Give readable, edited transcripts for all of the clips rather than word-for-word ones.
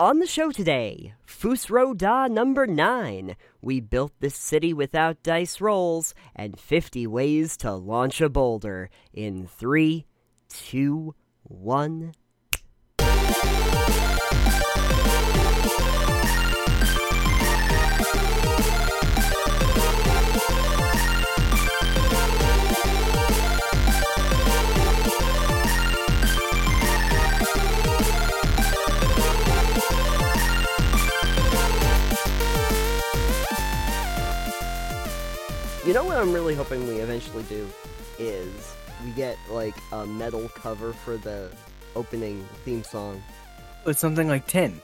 On the show today, Fusro Da number 9, we built this city without dice rolls, and 50 ways to launch a boulder in 3, 2, 1... You know what I'm really hoping we eventually do is we get, like, a metal cover for the opening theme song. It's something like 10.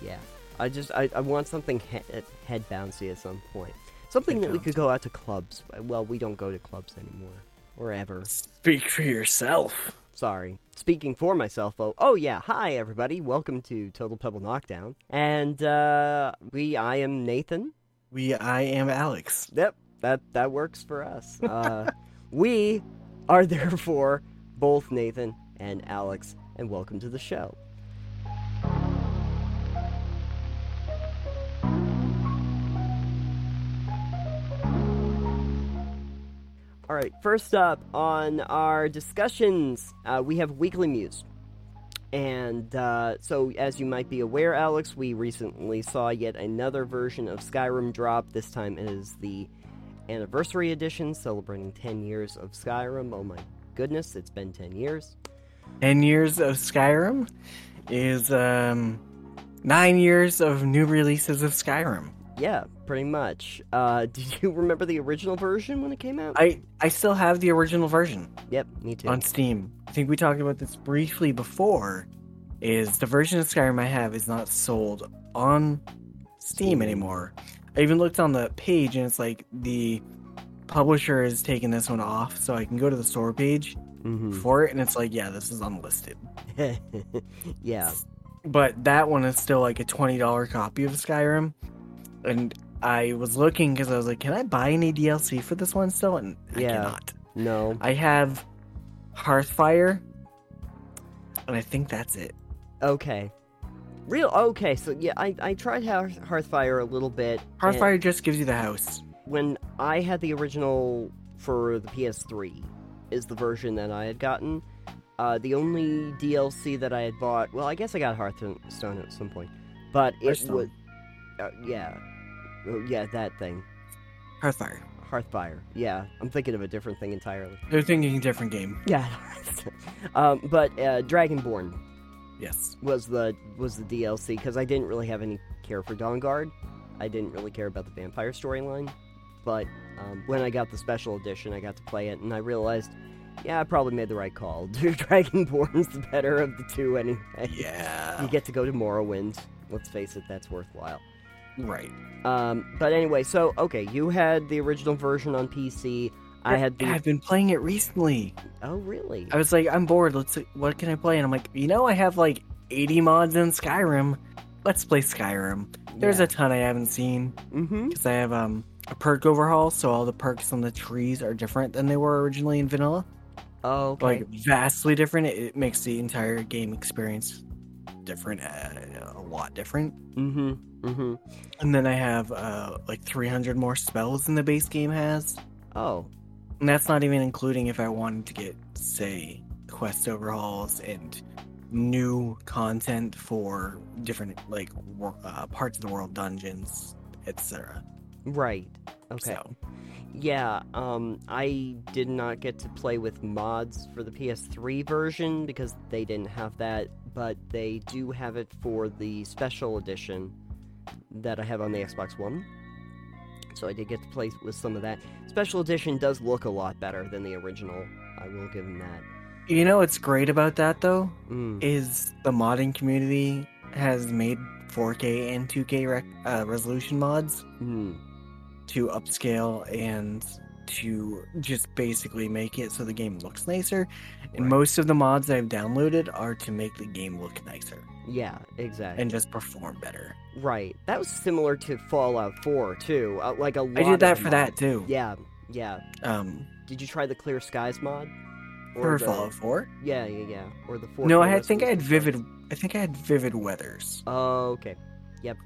Yeah. I want something head bouncy at some point. Something that we could go out to clubs. Well, we don't go to clubs anymore. Or ever. Speak for yourself. Sorry. Speaking for myself, though. Oh, yeah. Hi, everybody. Welcome to Total Pebble Knockdown. And, I am Nathan. I am Alex. Yep. That works for us. We are therefore both Nathan and Alex, and welcome to the show. All right, first up on our discussions, we have Weekly Muse. And so, as you might be aware, Alex, we recently saw yet another version of Skyrim drop. This time it is the Anniversary Edition, celebrating 10 years of Skyrim. Oh my goodness, it's been 10 years. 10 years of Skyrim is 9 years of new releases of Skyrim. Yeah, pretty much. Did you remember the original version when it came out? I still have the original version. Yep, me too. On Steam. I think we talked about this briefly before, is the version of Skyrim I have is not sold on Steam anymore. I even looked on the page, and it's like the publisher is taking this one off, so I can go to the store page for it, and it's like, yeah, this is unlisted. Yeah. But that one is still like a $20 copy of Skyrim, and I was looking because I was like, can I buy any DLC for this one still? And I cannot. No. I have Hearthfire, and I think that's it. Okay. Okay, so yeah, I tried Hearthfire a little bit. Hearthfire just gives you the house. When I had the original for the PS3, is the version that I had gotten. The only DLC that I had bought, well, I guess I got Hearthstone at some point, but it was, that thing. Hearthfire. Yeah, I'm thinking of a different thing entirely. They're thinking a different game. Yeah, but Dragonborn. Yes. Was the DLC, because I didn't really have any care for Dawnguard. I didn't really care about the vampire storyline. But when I got the special edition, I got to play it, and I realized, I probably made the right call. Dragonborn's the better of the two anyway. Yeah. You get to go to Morrowind. Let's face it, that's worthwhile. Right. But anyway, so, okay, you had the original version on PC. I've been playing it recently. Oh, really? I was like, I'm bored. What can I play? And I'm like, I have like 80 mods in Skyrim. Let's play Skyrim. There's a ton I haven't seen. Because I have a perk overhaul, so all the perks on the trees are different than they were originally in vanilla. Oh, okay. Like, vastly different. It makes the entire game experience different. A lot different. And then I have like 300 more spells than the base game has. Oh. And that's not even including if I wanted to get, say, quest overhauls and new content for different, like, parts of the world, dungeons, etc. Right. Okay. So. Yeah, I did not get to play with mods for the PS3 version because they didn't have that, but they do have it for the special edition that I have on the Xbox One. So I did get to play with some of that. Special edition does look a lot better than the original. I will give them that. You know what's great about that, though, is the modding community has made 4K and 2K resolution mods to upscale and to just basically make it so the game looks nicer. And most of the mods I've downloaded are to make the game look nicer. Yeah, exactly. And just perform better. Right. That was similar to Fallout 4, too. I did that for that, too. Yeah. Did you try the Clear Skies mod? Or Fallout 4? Yeah. Or the 4. No, I think I had Vivid I think I had Vivid Weathers. Oh, okay. Yep.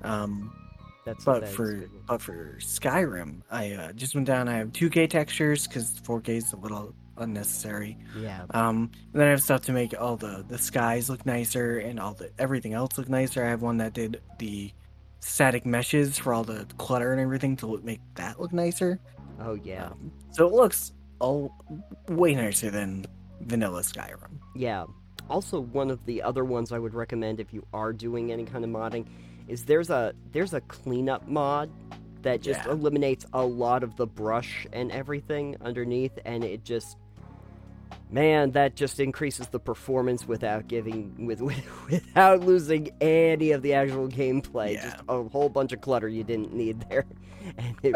That's but for Skyrim, I just went down. I have 2K textures because 4K is a little unnecessary. Yeah. And then I have stuff to make all the skies look nicer and all the everything else look nicer. I have one that did the static meshes for all the clutter and everything to make that look nicer. Oh yeah. So it looks all way nicer than vanilla Skyrim. Yeah. Also, one of the other ones I would recommend if you are doing any kind of modding is there's a cleanup mod that just eliminates a lot of the brush and everything underneath, and it just, man, that just increases the performance without giving without losing any of the actual gameplay. Yeah. Just a whole bunch of clutter you didn't need there. And it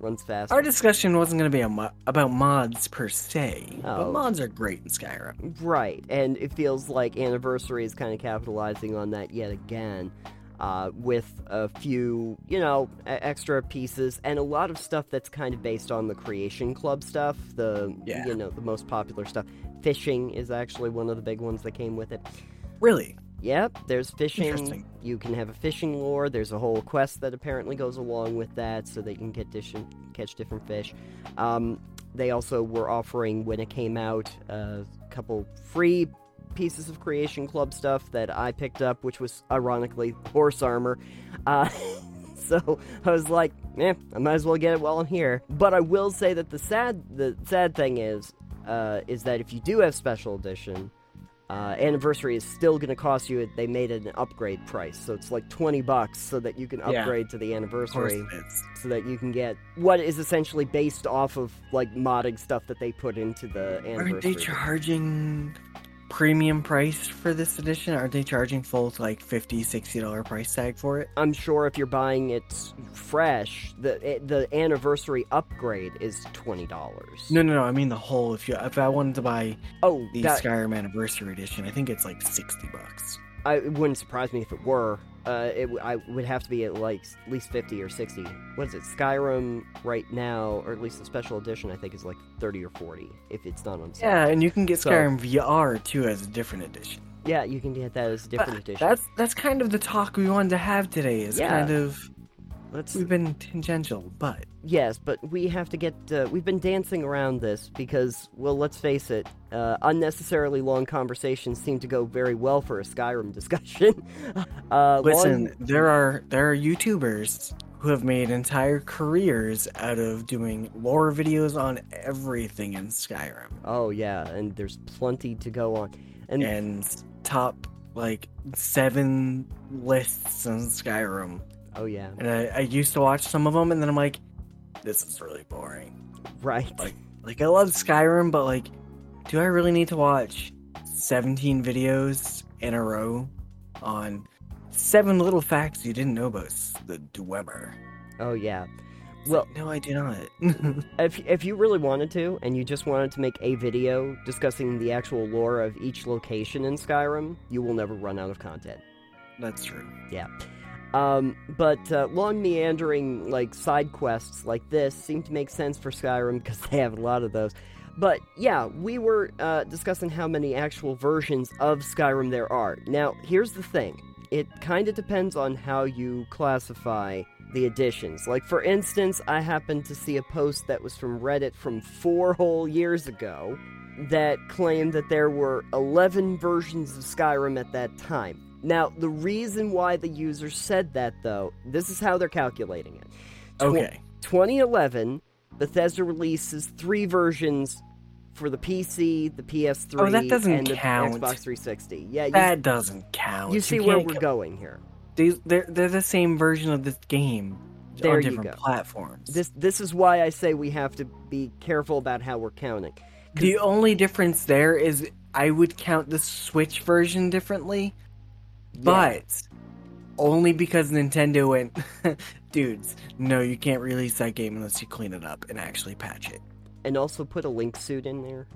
runs faster. Our discussion wasn't going to be about mods per se, but mods are great in Skyrim. Right, and it feels like Anniversary is kind of capitalizing on that yet again. With a few, extra pieces and a lot of stuff that's kind of based on the Creation Club stuff, the most popular stuff. Fishing is actually one of the big ones that came with it. Really? Yep, there's fishing. You can have a fishing lure. There's a whole quest that apparently goes along with that so that you can catch different fish. They also were offering, when it came out, a couple free pieces of Creation Club stuff that I picked up, which was ironically horse armor, so I was like, I might as well get it while I'm here. But I will say that the sad thing is that if you do have special edition, Anniversary is still going to cost you, they made it an upgrade price, so it's like $20 so that you can upgrade to the Anniversary so that you can get what is essentially based off of like modding stuff that they put into the Anniversary. Aren't they charging premium price for this edition? Aren't they charging full like $50-$60 price tag for it? I'm sure if you're buying it fresh, the Anniversary upgrade is $20. No, I mean the whole. If I wanted to buy Skyrim Anniversary Edition, I think it's like $60. It wouldn't surprise me if it were. I would have to be at like at least 50 or 60. What is it? Skyrim right now, or at least the special edition, I think is like 30 or 40 if it's not on sale. Yeah, and you can get Skyrim VR too as a different edition. Yeah, you can get that as a different edition. That's kind of the talk we wanted to have today. Is kind of we've been tangential, but yes, but we have to get. We've been dancing around this because, well, let's face it, unnecessarily long conversations seem to go very well for a Skyrim discussion. Listen, there are YouTubers who have made entire careers out of doing lore videos on everything in Skyrim. Oh yeah, and there's plenty to go on, and top like 7 lists in Skyrim. Oh, yeah. And I used to watch some of them, and then I'm like, this is really boring. Right. Like I love Skyrim, but, like, do I really need to watch 17 videos in a row on 7 little facts you didn't know about the Dwemer? Oh, yeah. Well, no, I do not. If you really wanted to, and you just wanted to make a video discussing the actual lore of each location in Skyrim, you will never run out of content. That's true. Yeah. But long meandering like side quests like this seem to make sense for Skyrim because they have a lot of those. But yeah, we were discussing how many actual versions of Skyrim there are. Now, here's the thing. It kind of depends on how you classify the editions. Like, for instance, I happened to see a post that was from Reddit from 4 whole years ago that claimed that there were 11 versions of Skyrim at that time. Now, the reason why the user said that, though, this is how they're calculating it. Okay. 2011, Bethesda releases 3 versions for the PC, the PS3, and the Xbox 360. Yeah, that doesn't count. You see where we're going here. They're the same version of this game on different platforms. This is why I say we have to be careful about how we're counting. The only difference there is I would count the Switch version differently. Yeah. But only because Nintendo went, dudes, no, you can't release that game unless you clean it up and actually patch it. And also put a Link suit in there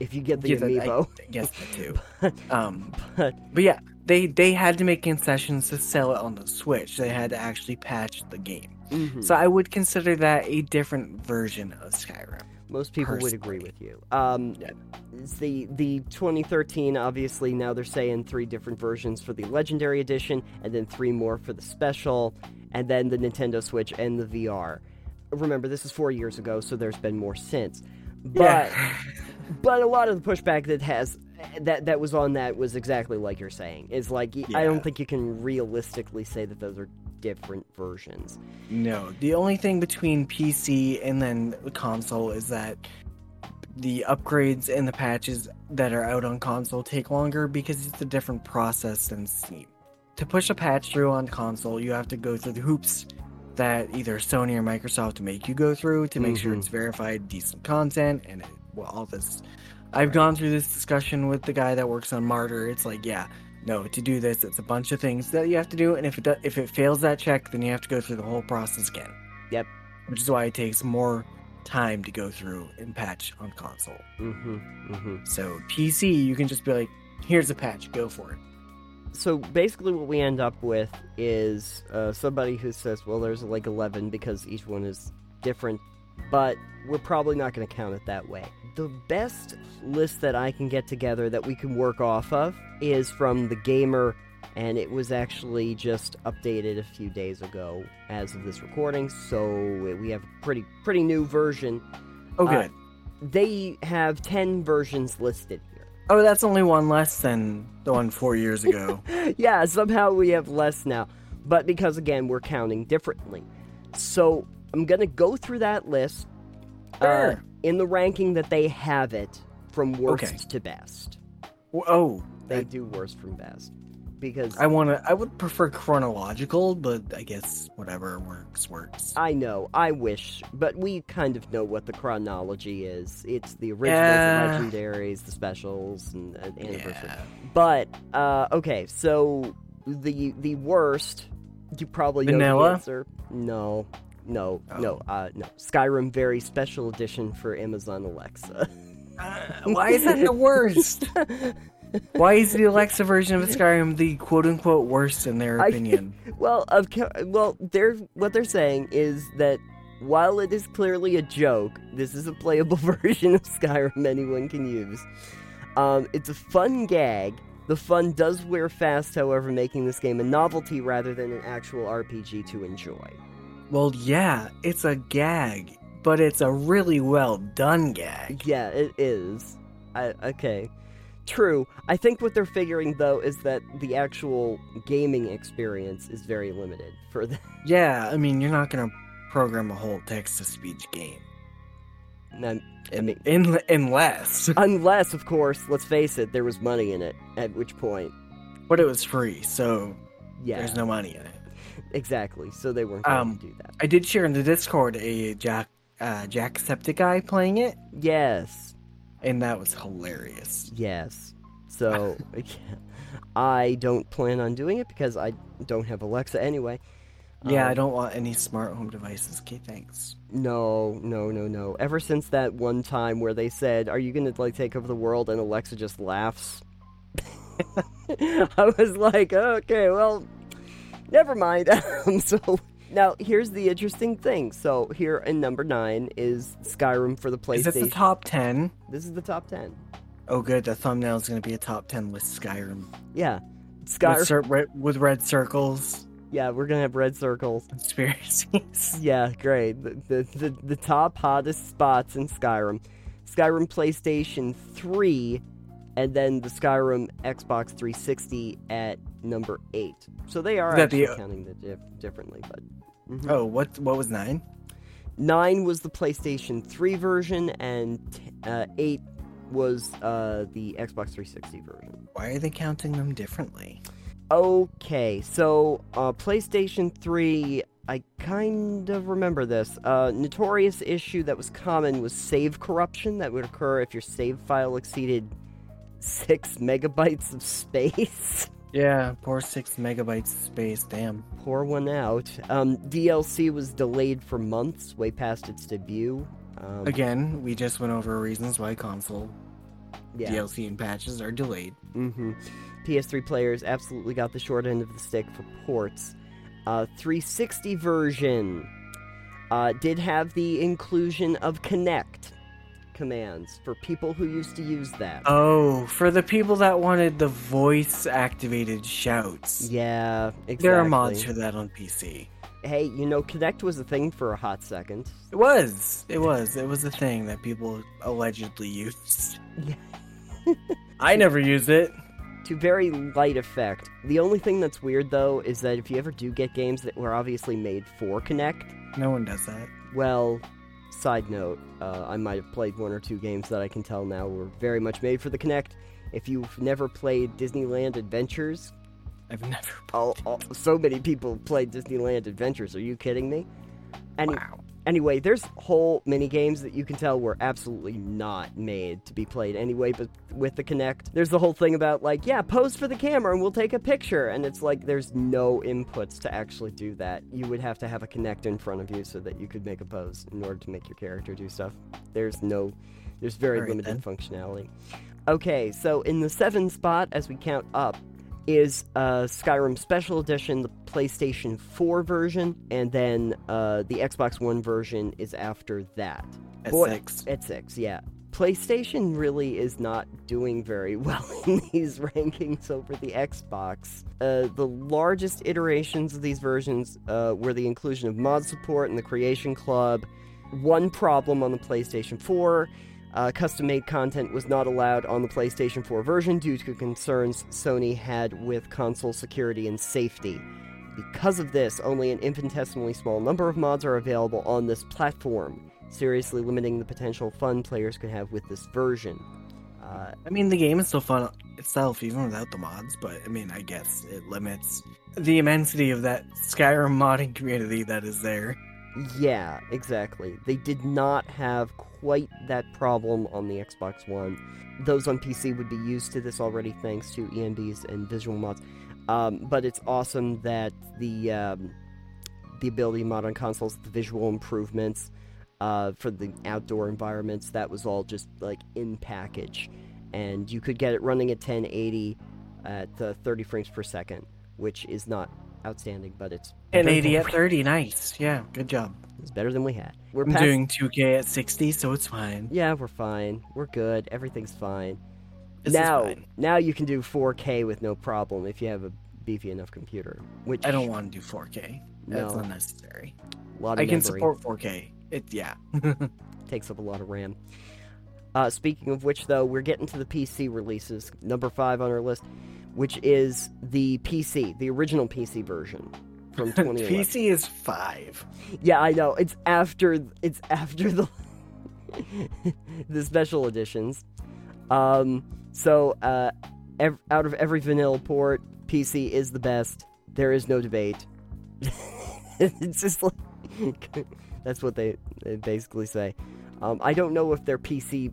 if you get the amiibo. I guess they do. But yeah, they had to make concessions to sell it on the Switch. They had to actually patch the game. Mm-hmm. So I would consider that a different version of Skyrim. Most people would agree with you. Yeah. It's the 2013, obviously, now they're saying 3 different versions for the Legendary Edition, and then 3 more for the Special, and then the Nintendo Switch and the VR. Remember, this is 4 years ago, so there's been more since. But yeah. But a lot of the pushback that has that was on that was exactly like you're saying. It's like, yeah. I don't think you can realistically say that those are different versions. No, the only thing between PC and then console is that the upgrades and the patches that are out on console take longer because it's a different process than Steam. To push a patch through on console, you have to go through the hoops that either Sony or Microsoft make you go through to make sure it's verified, decent content, and all this. I've gone through this discussion with the guy that works on Martyr. It's like, yeah, no, to do this, it's a bunch of things that you have to do, and if it fails that check, then you have to go through the whole process again. Yep. Which is why it takes more time to go through and patch on console. So PC, you can just be like, here's a patch, go for it. So basically what we end up with is somebody who says, well, there's like 11 because each one is different, but we're probably not going to count it that way. The best list that I can get together that we can work off of is from The Gamer, and it was actually just updated a few days ago as of this recording, so we have a pretty new version. Okay. They have 10 versions listed. Oh, that's only one less than the one 4 years ago. Yeah, somehow we have less now. But because, again, we're counting differently. So I'm going to go through that list in the ranking that they have it from worst to best. Oh. They do worst from best. Because I would prefer chronological, but I guess whatever works. I know, I wish, but we kind of know what the chronology is. It's the originals, the legendaries, the specials, and anniversary. Yeah. But okay, so the worst, you probably know the answer. No. Skyrim Very Special Edition for Amazon Alexa. Why is that the worst? Why is the Alexa version of Skyrim the quote-unquote worst in their opinion? What they're saying is that while it is clearly a joke, this is a playable version of Skyrim anyone can use. It's a fun gag. The fun does wear fast, however, making this game a novelty rather than an actual RPG to enjoy. Well, yeah, it's a gag, but it's a really well-done gag. Yeah, it is. Okay. True. I think what they're figuring, though, is that the actual gaming experience is very limited for them. Yeah, I mean, you're not going to program a whole text-to-speech game. Unless, of course, let's face it, there was money in it, at which point. But it was free, so there's no money in it. Exactly, so they weren't going to do that. I did share in the Discord a Jacksepticeye playing it. Yes. And that was hilarious. Yes. So, I don't plan on doing it because I don't have Alexa anyway. Yeah, I don't want any smart home devices. Okay, thanks. No. Ever since that one time where they said, are you going to, like, take over the world? And Alexa just laughs. I was like, okay, well, never mind. So, now, here's the interesting thing. So, here in number 9 is Skyrim for the PlayStation. Is this the top 10? This is the top 10. Oh, good. The thumbnail is going to be a top 10 list Skyrim. Yeah. Skyrim. With red circles. Yeah, we're going to have red circles. Conspiracies. Yeah, great. The top hottest spots in Skyrim. Skyrim PlayStation 3, and then the Skyrim Xbox 360 at number 8. So they are actually counting the differently, but... Mm-hmm. Oh, what was 9? 9 was the PlayStation 3 version, and 8 was the Xbox 360 version. Why are they counting them differently? Okay, so PlayStation 3, I kind of remember this. Notorious issue that was common was save corruption that would occur if your save file exceeded 6 megabytes of space. Yeah, poor 6 megabytes of space, damn. Pour one out. DLC was delayed for months, way past its debut. Again, we just went over reasons why console DLC and patches are delayed. Mm-hmm. PS3 players absolutely got the short end of the stick for ports. 360 version did have the inclusion of Kinect. commands for people who used to use that. Oh, for the people that wanted the voice-activated shouts. Yeah, exactly. There are mods for that on PC. Hey, you know, Kinect was a thing for a hot second. It was. It was. It was a thing that people allegedly used. I never used it. To very light effect. The only thing that's weird, though, is that if you ever do get games that were obviously made for Kinect... No one does that. Well, side note, I might have played one or two games that I can tell now were very much made for the Kinect. If you've never played Disneyland Adventures... I've never played. Oh, so many people played Disneyland Adventures. Are you kidding me? Wow. Anyway, there's whole mini games that you can tell were absolutely not made to be played anyway, but with the Kinect, there's the whole thing about, like, yeah, pose for the camera and we'll take a picture, and it's like there's no inputs to actually do that. You would have to have a Kinect in front of you so that you could make a pose in order to make your character do stuff. There's very limited functionality. Okay, so in the 7th spot, as we count up, is Skyrim Special Edition, the PlayStation 4 version, and then the Xbox One version is after that. At 6. At 6, yeah. PlayStation really is not doing very well in these rankings over the Xbox. The largest iterations of these versions were the inclusion of mod support and the Creation Club. One problem on the PlayStation 4... custom-made content was not allowed on the PlayStation 4 version due to concerns Sony had with console security and safety. Because of this, only an infinitesimally small number of mods are available on this platform, seriously limiting the potential fun players could have with this version. I mean, the game is still fun itself, even without the mods, but, I mean, I guess it limits the immensity of that Skyrim modding community that is there. Yeah, exactly. They did not have quite that problem on the Xbox One. Those on PC would be used to this already thanks to EMBs and visual mods. But it's awesome that the ability to mod on consoles, the visual improvements for the outdoor environments, that was all just like in package. And you could get it running at 1080 at 30 frames per second, which is not outstanding, but it's... 1080 at 30, nice. Yeah, good job. It's better than we had. We're doing 2K at 60, so it's fine. Yeah, we're fine. We're good. Everything's fine. Now you can do 4K with no problem if you have a beefy enough computer. Which I don't want to do 4K. No. That's unnecessary. I can support 4K. Yeah. Takes up a lot of RAM. Speaking of which, though, we're getting to the PC releases. Number 5 on our list, which is the PC, the original PC version from 2011. PC is 5. Yeah, I know. It's after the the special editions. Out of every vanilla port, PC is the best. There is no debate. It's just like that's what they basically say. I don't know if they're PC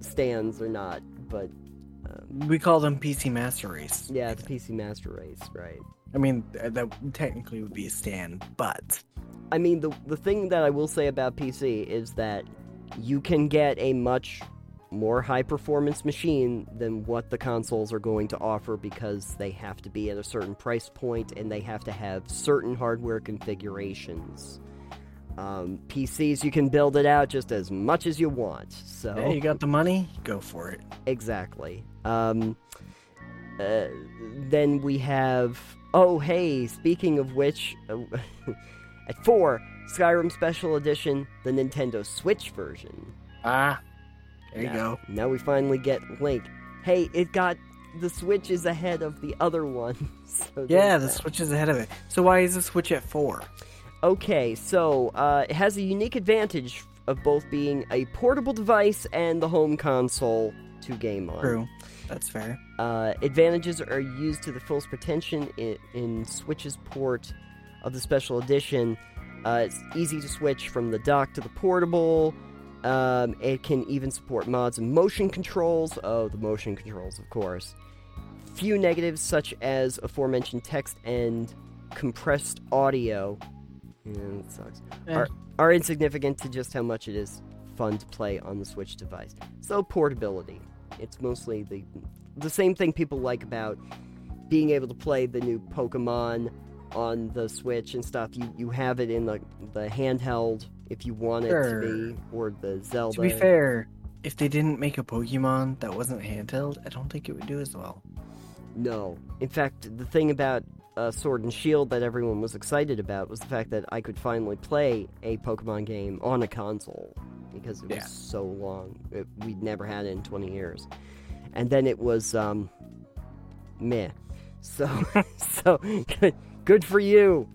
stands or not, but. We call them PC Master Race. Yeah, it's PC Master Race, right. I mean, that technically would be a stand, but... I mean, the thing that I will say about PC is that you can get a much more high-performance machine than what the consoles are going to offer because they have to be at a certain price point and they have to have certain hardware configurations. PCs, you can build it out just as much as you want. So yeah, you got the money, go for it. Exactly. Then we have... Oh, hey, speaking of which... at 4, Skyrim Special Edition, the Nintendo Switch version. There you go. Now we finally get Link. Hey, the Switch is ahead of the other one. So yeah, the Switch is ahead of it. So why is the Switch at 4? Okay, so it has a unique advantage of both being a portable device and the home console to game on. True, that's fair. Advantages are used to the fullest potential in Switch's port of the Special Edition. It's easy to switch from the dock to the portable. It can even support mods and motion controls. Oh, the motion controls, of course. Few negatives, such as aforementioned text and compressed audio... Yeah, that sucks. Are insignificant to just how much it is fun to play on the Switch device. So portability. It's mostly the same thing people like about being able to play the new Pokemon on the Switch and stuff. You have it in the handheld if you want it to be, or the Zelda. To be fair, if they didn't make a Pokemon that wasn't handheld, I don't think it would do as well. No. In fact, the thing about Sword and Shield that everyone was excited about was the fact that I could finally play a Pokemon game on a console, because it was so long. We'd never had it in 20 years. And then it was, meh. So good for you.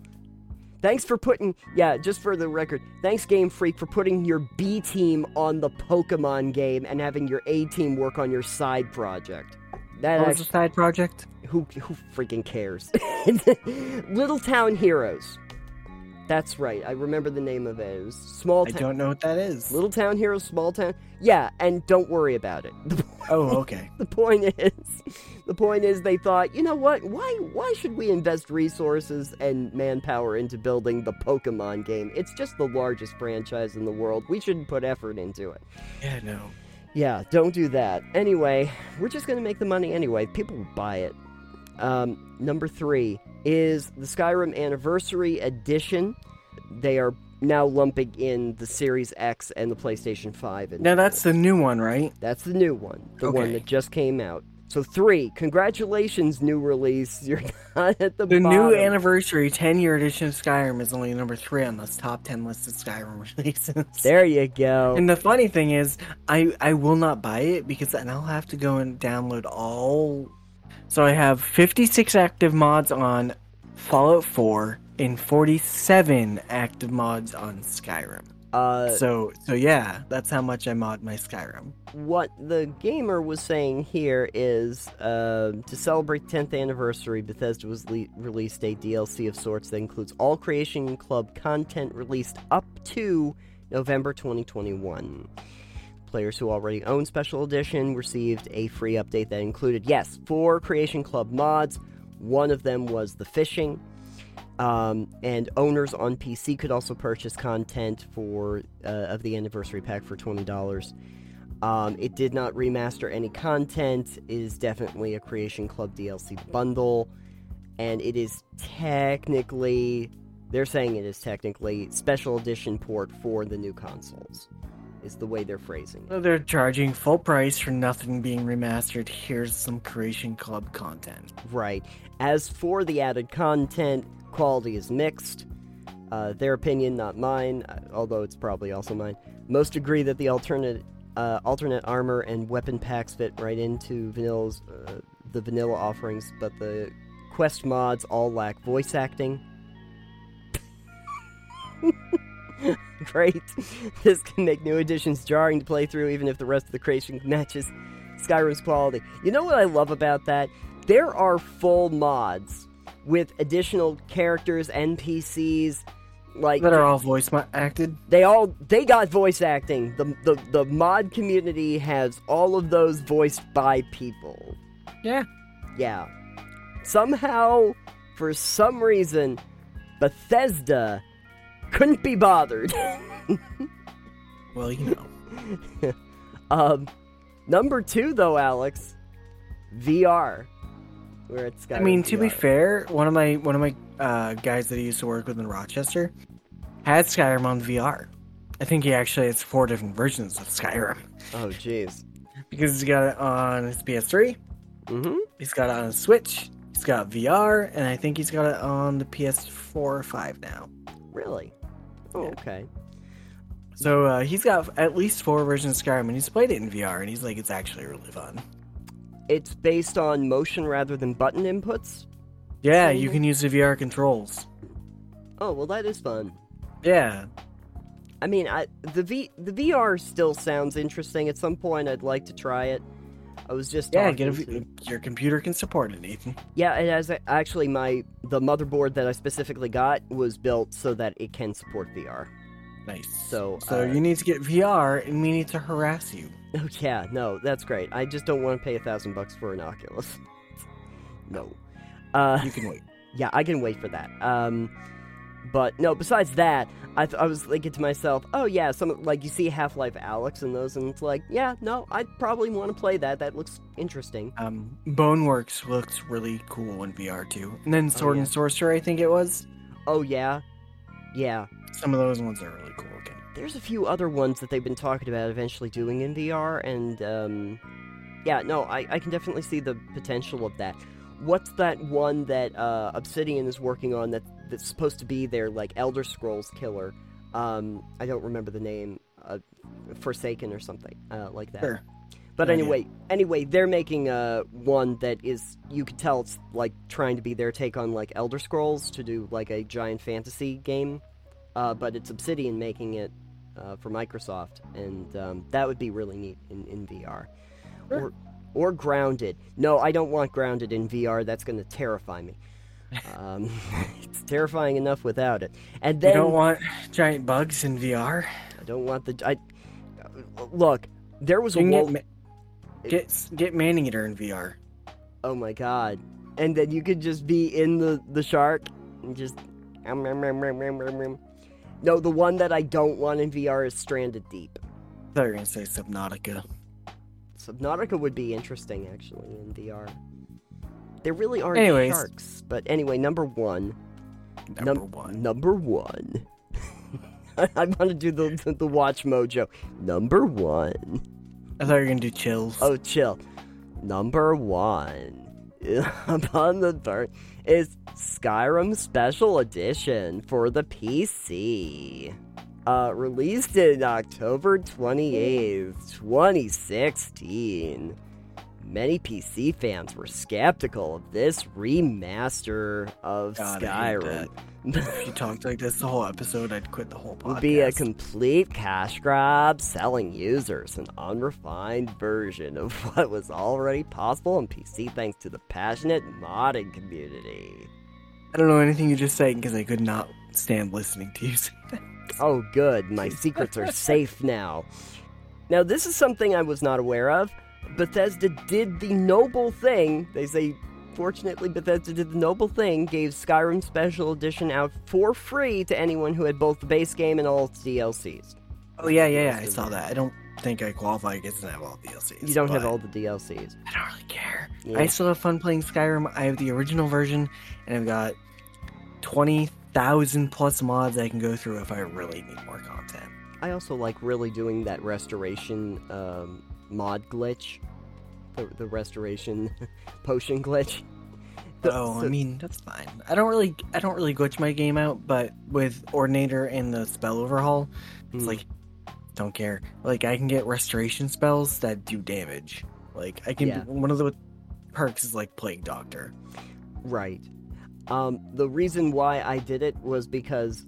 Thanks for putting, just for the record, thanks Game Freak for putting your B team on the Pokemon game and having your A team work on your side project. That was a side project? Who freaking cares? Little Town Heroes. That's right. I remember the name of it. It was Small Town. I don't know what that is. Little Town Heroes, Small Town. Yeah, and don't worry about it. Oh, okay. The point is they thought, you know what? Why should we invest resources and manpower into building the Pokemon game? It's just the largest franchise in the world. We shouldn't put effort into it. Yeah, no. Yeah, don't do that. Anyway, we're just going to make the money anyway. People will buy it. Number 3 is the Skyrim Anniversary Edition. They are now lumping in the Series X and the PlayStation 5. Now that's the new one, right? That's the new one. The one that just came out. So 3, congratulations, new release. You're not at the bottom. The new Anniversary 10-year edition of Skyrim is only number 3 on this top 10 list of Skyrim releases. There you go. And the funny thing is, I will not buy it because then I'll have to go and download all... So I have 56 active mods on Fallout 4 and 47 active mods on Skyrim. So yeah, that's how much I mod my Skyrim. What the gamer was saying here is, to celebrate 10th anniversary, Bethesda was released a DLC of sorts that includes all Creation Club content released up to November 2021. Players who already own Special Edition received a free update that included, 4 Creation Club mods. One of them was the fishing. And owners on PC could also purchase content for of the Anniversary Pack for $20. It did not remaster any content. It is definitely a Creation Club DLC bundle. And it is technically... They're saying it is technically Special Edition port for the new consoles. Is the way they're phrasing it. So they're charging full price for nothing being remastered. Here's some Creation Club content. Right. As for the added content, quality is mixed. Their opinion, not mine, although it's probably also mine. Most agree that the alternate armor and weapon packs fit right into the vanilla offerings, but the quest mods all lack voice acting. Great. This can make new editions jarring to play through, even if the rest of the creation matches Skyrim's quality. You know what I love about that? There are full mods with additional characters, NPCs, like that are all voice acted. They got voice acting. The mod community has all of those voiced by people. Yeah. Somehow, for some reason, Bethesda couldn't be bothered. Well, you know. Number 2, though, Alex, VR. We're at Skyrim. I mean, to be fair, one of my guys that I used to work with in Rochester had Skyrim on VR. I think he actually has 4 different versions of Skyrim. Oh, jeez. Because he's got it on his PS3. Mm-hmm. He's got it on his Switch. He's got VR, and I think he's got it on the PS4 or 5 now. Really? Oh, yeah. Okay. So he's got at least 4 versions of Skyrim, and he's played it in VR, and he's like, it's actually really fun. It's based on motion rather than button inputs? Yeah, you can use the VR controls. Oh, well, that is fun. Yeah. I mean, the VR still sounds interesting. At some point, I'd like to try it. I was just your computer can support it, Nathan. Yeah, it has actually the motherboard that I specifically got was built so that it can support VR. Nice. So you need to get VR, and we need to harass you. Yeah, no, that's great. I just don't want to pay $1,000 for an Oculus. No. You can wait. Yeah, I can wait for that. But no, besides that, I was thinking to myself, oh yeah, some like you see Half-Life Alex and those, and it's like, yeah, no, I probably want to play that. That looks interesting. Boneworks looks really cool in VR too, and then Sword and Sorcerer, I think it was. Oh yeah, yeah. Some of those ones are really cool. Okay. there's a few other ones that they've been talking about eventually doing in VR, and, yeah, no, I can definitely see the potential of that. What's that one that Obsidian is working on that's supposed to be their, like, Elder Scrolls killer? I don't remember the name, Forsaken or something like that. Sure. But anyway, they're making one that is, you could tell it's, like, trying to be their take on, like, Elder Scrolls, to do, like, a giant fantasy game. But it's Obsidian making it for Microsoft, and that would be really neat in VR. Sure. Or Grounded. No, I don't want Grounded in VR. That's going to terrify me. It's terrifying enough without it. And then, you don't want giant bugs in VR? I don't want the... look, there was a... Get Maneater in VR. Oh my god. And then you could just be in the shark and just... No, the one that I don't want in VR is Stranded Deep. I thought you were going to say Subnautica. Subnautica would be interesting, actually, in VR. There really aren't sharks. But anyway, Number one. I want to do the Watch Mojo. Number one. I thought you were going to do Chills. Oh, Chill. Number one. Upon the third is Skyrim Special Edition for the PC. Released in October 28th, 2016. Many PC fans were skeptical of this remaster of Skyrim. If you talked like this the whole episode, I'd quit the whole podcast. It would be a complete cash grab, selling users an unrefined version of what was already possible on PC thanks to the passionate modding community. I don't know anything you're just saying because I could not stand listening to you say that. Oh, good. My secrets are safe now. Now, this is something I was not aware of. Bethesda did the noble thing. They say, fortunately, Bethesda did the noble thing, gave Skyrim Special Edition out for free to anyone who had both the base game and all its DLCs. Oh, yeah, I saw that. I don't think I qualify against that all DLCs. You don't have all the DLCs. I don't really care. Yeah. I still have fun playing Skyrim. I have the original version, and I've got 20,000 plus mods I can go through if I really need more content. I also like really doing that restoration mod glitch, the restoration potion glitch. I mean, that's fine. I don't really glitch my game out, but with Ordinator and the spell overhaul, it's like, don't care. Like, I can get restoration spells that do damage. Like, I can one of the perks is like Plague Doctor. Right. The reason why I did it was because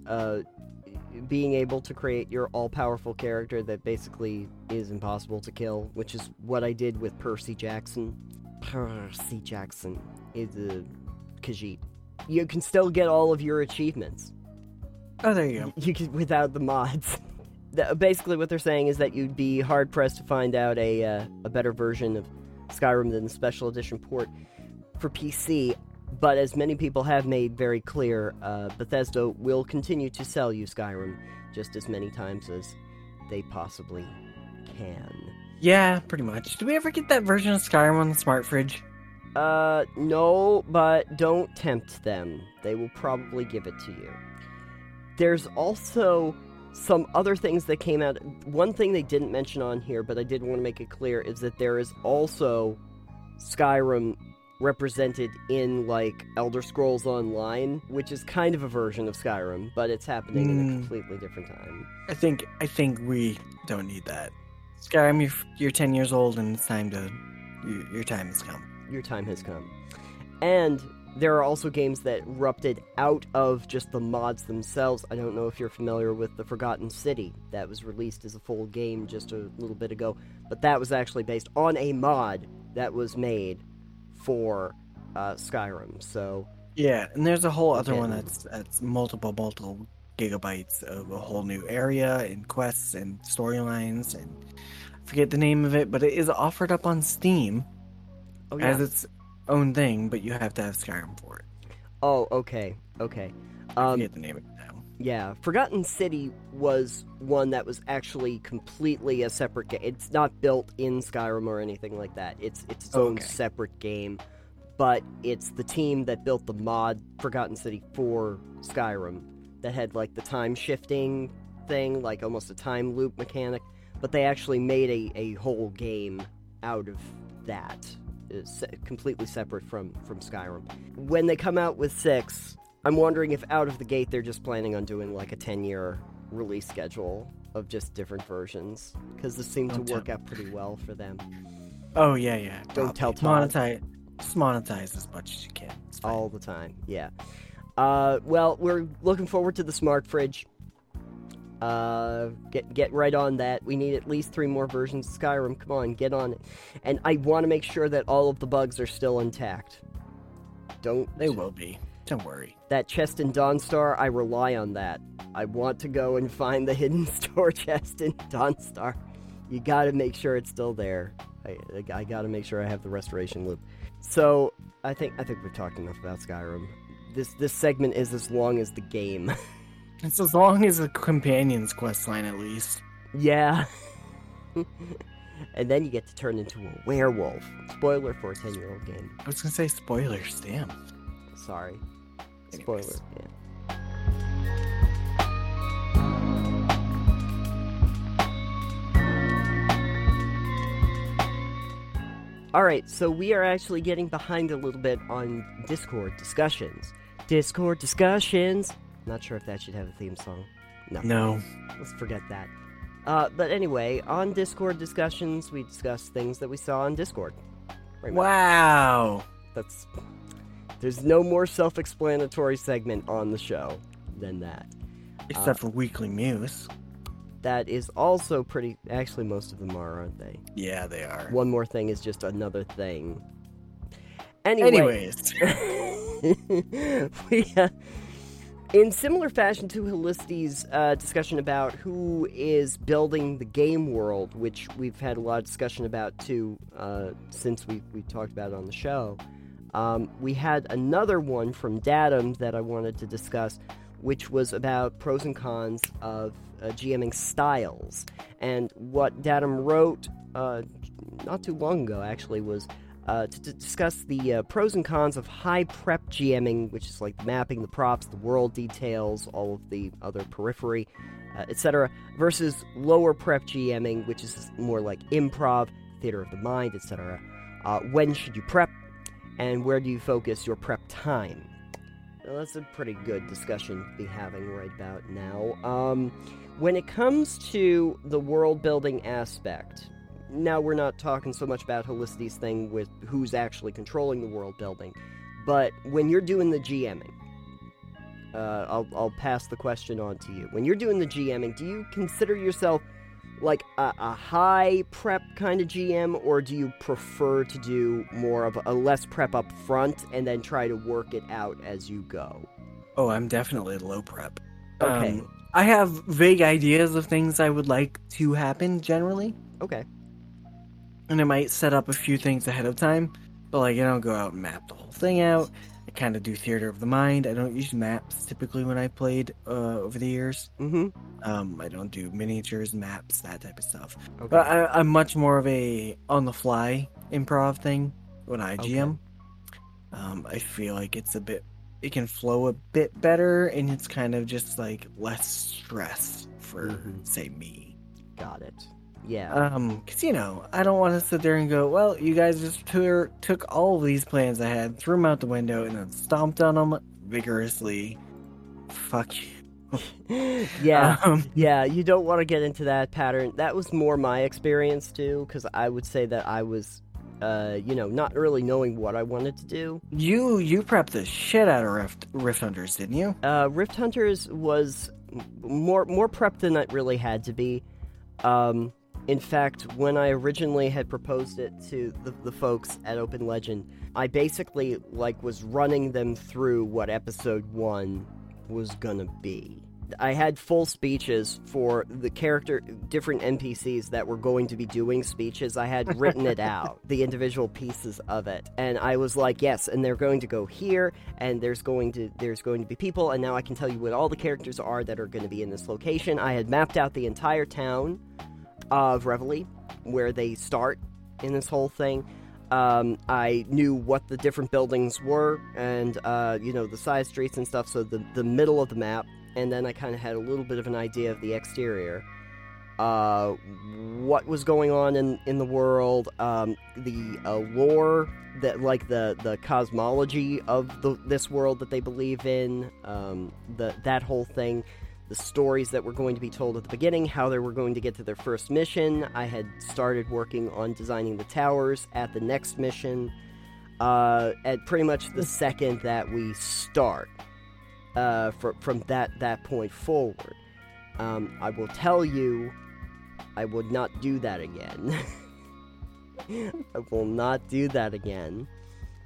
being able to create your all-powerful character that basically is impossible to kill, which is what I did with Percy Jackson. Percy Jackson is a Khajiit. You can still get all of your achievements. Oh, there you go. You can, without the mods. Basically, what they're saying is that you'd be hard-pressed to find out a better version of Skyrim than the Special Edition port for PC. But as many people have made very clear, Bethesda will continue to sell you Skyrim just as many times as they possibly can. Yeah, pretty much. Did we ever get that version of Skyrim on the smart fridge? No, but don't tempt them. They will probably give it to you. There's also some other things that came out. One thing they didn't mention on here, but I did want to make it clear, is that there is also Skyrim represented in, like, Elder Scrolls Online, which is kind of a version of Skyrim, but it's happening in a completely different time. I think we don't need that. Skyrim, you're 10 years old, and it's time to... Your time has come. Your time has come. And there are also games that erupted out of just the mods themselves. I don't know if you're familiar with The Forgotten City. That was released as a full game just a little bit ago, but that was actually based on a mod that was made for Skyrim, so... Yeah, and there's a whole other one that's multiple gigabytes of a whole new area and quests and storylines, and I forget the name of it, but it is offered up on Steam as its own thing, but you have to have Skyrim for it. Oh, okay. I forget the name of it now. Yeah, Forgotten City was one that was actually completely a separate game. It's not built in Skyrim or anything like that. It's its own separate game, but it's the team that built the mod Forgotten City for Skyrim that had, like, the time shifting thing, like almost a time loop mechanic, but they actually made a whole game out of that. It's completely separate from Skyrim. When they come out with 6, I'm wondering if out of the gate they're just planning on doing like a 10-year release schedule of just different versions, because this seemed to work out pretty well for them. Oh, yeah, yeah. Don't tell Tom. Just monetize as much as you can. All the time, yeah. Well, we're looking forward to the smart fridge. Get right on that. We need at least 3 more versions of Skyrim. Come on, get on it. And I want to make sure that all of the bugs are still intact. They will be. Don't worry. That chest in Dawnstar, I rely on that. I want to go and find the hidden store chest in Dawnstar. You gotta make sure it's still there. I gotta make sure I have the restoration loop. So, I think we've talked enough about Skyrim. This segment is as long as the game. It's as long as a companion's questline, at least. Yeah. And then you get to turn into a werewolf. Spoiler for a 10-year-old game. I was gonna say spoilers, damn. Sorry. Spoiler. Anyways. Yeah. Alright, so we are actually getting behind a little bit on Discord discussions. Discord discussions! Not sure if that should have a theme song. No. Let's forget that. But anyway, on Discord discussions, we discuss things that we saw on Discord. Right. Wow! There's no more self-explanatory segment on the show than that. Except for Weekly Muse. That is also pretty... Actually, most of them are, aren't they? Yeah, they are. One More Thing is just another thing. Anyways. We, in similar fashion to Helicity's discussion about who is building the game world, which we've had a lot of discussion about, too, since we talked about it on the show, we had another one from Dadam that I wanted to discuss, which was about pros and cons of GMing styles. And what Dadam wrote not too long ago, actually, was to discuss the pros and cons of high prep GMing, which is like mapping the props, the world details, all of the other periphery, etc., versus lower prep GMing, which is more like improv, theater of the mind, etc. When should you prep, and where do you focus your prep time? Well, that's a pretty good discussion to be having right about now. When it comes to the world-building aspect, now we're not talking so much about Helicity's thing with who's actually controlling the world-building, but when you're doing the GMing, I'll pass the question on to you. When you're doing the GMing, do you consider yourself like a high-prep kind of GM, or do you prefer to do more of a less prep up front and then try to work it out as you go? Oh, I'm definitely low prep. Okay. I have vague ideas of things I would like to happen, generally. Okay. And I might set up a few things ahead of time, but like I don't go out and map the whole thing out. I kind of do theater of the mind. I don't use maps typically when I played over the years. Mm-hmm. I don't do miniatures, maps, that type of stuff. Okay. But I'm much more of a on-the-fly improv thing when I GM. Okay. I feel like it can flow a bit better, and it's kind of just like less stress for, say, me. Got it. Yeah. Because, I don't want to sit there and go, well, you guys just took all of these plans I had, threw them out the window, and then stomped on them vigorously. Fuck you. Yeah, you don't want to get into that pattern. That was more my experience, too, because I would say that I was, not really knowing what I wanted to do. You prepped the shit out of Rift Hunters, didn't you? Rift Hunters was more prepped than it really had to be. In fact, when I originally had proposed it to the folks at Open Legend, I basically, was running them through what episode 1 was gonna be. I had full speeches for the different NPCs that were going to be doing speeches. I had written it out, the individual pieces of it, and I was like, yes, and they're going to go here, and there's going to be people, and now I can tell you what all the characters are that are going to be in this location. I had mapped out the entire town of Reveille, where they start in this whole thing. I knew what the different buildings were and, you know, the side streets and stuff, so the middle of the map, and then I kind of had a little bit of an idea of the exterior. What was going on in the world, the lore, that like the cosmology of this world that they believe in, that whole thing, the stories that were going to be told at the beginning, how they were going to get to their first mission. I had started working on designing the towers at the next mission, at pretty much the second that we start, from that point forward. I will tell you, I would not do that again. I will not do that again.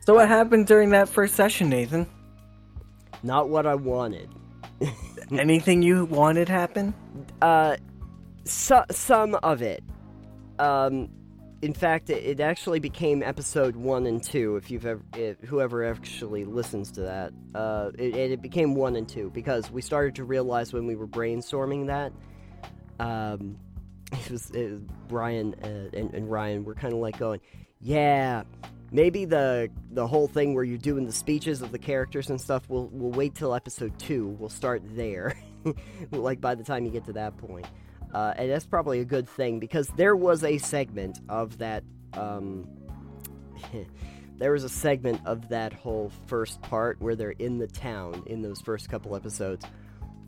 So what happened during that first session, Nathan? Not what I wanted. Anything you wanted happen? Some of it. In fact, it actually became episode 1 and 2. If you've whoever actually listens to that, it became 1 and 2 because we started to realize when we were brainstorming that, it was Brian and Ryan were kind of like going, yeah, maybe the whole thing where you're doing the speeches of the characters and stuff. We'll wait till episode 2. We'll start there, like by the time you get to that point. And that's probably a good thing, because there was a segment of that, there was a segment of that whole first part where they're in the town, in those first couple episodes,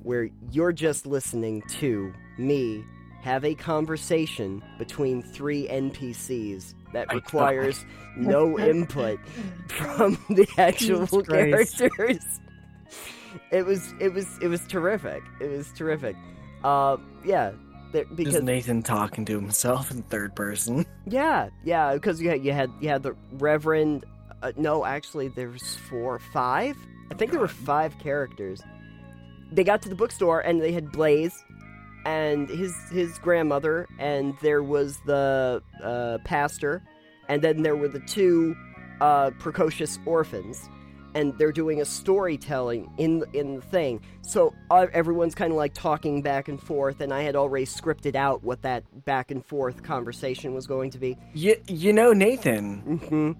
where you're just listening to me have a conversation between 3 NPCs that requires no input from the actual characters. It was terrific. It was terrific. Yeah. Because just Nathan talking to himself in third person. Yeah, because you had the Reverend. No, actually, there's 4, 5. I think there were 5 characters. They got to the bookstore and they had Blaze and his grandmother, and there was the pastor, and then there were the 2 precocious orphans. And they're doing a storytelling in the thing. So everyone's kind of like talking back and forth, and I had already scripted out what that back and forth conversation was going to be. You know, Nathan. Mm-hmm.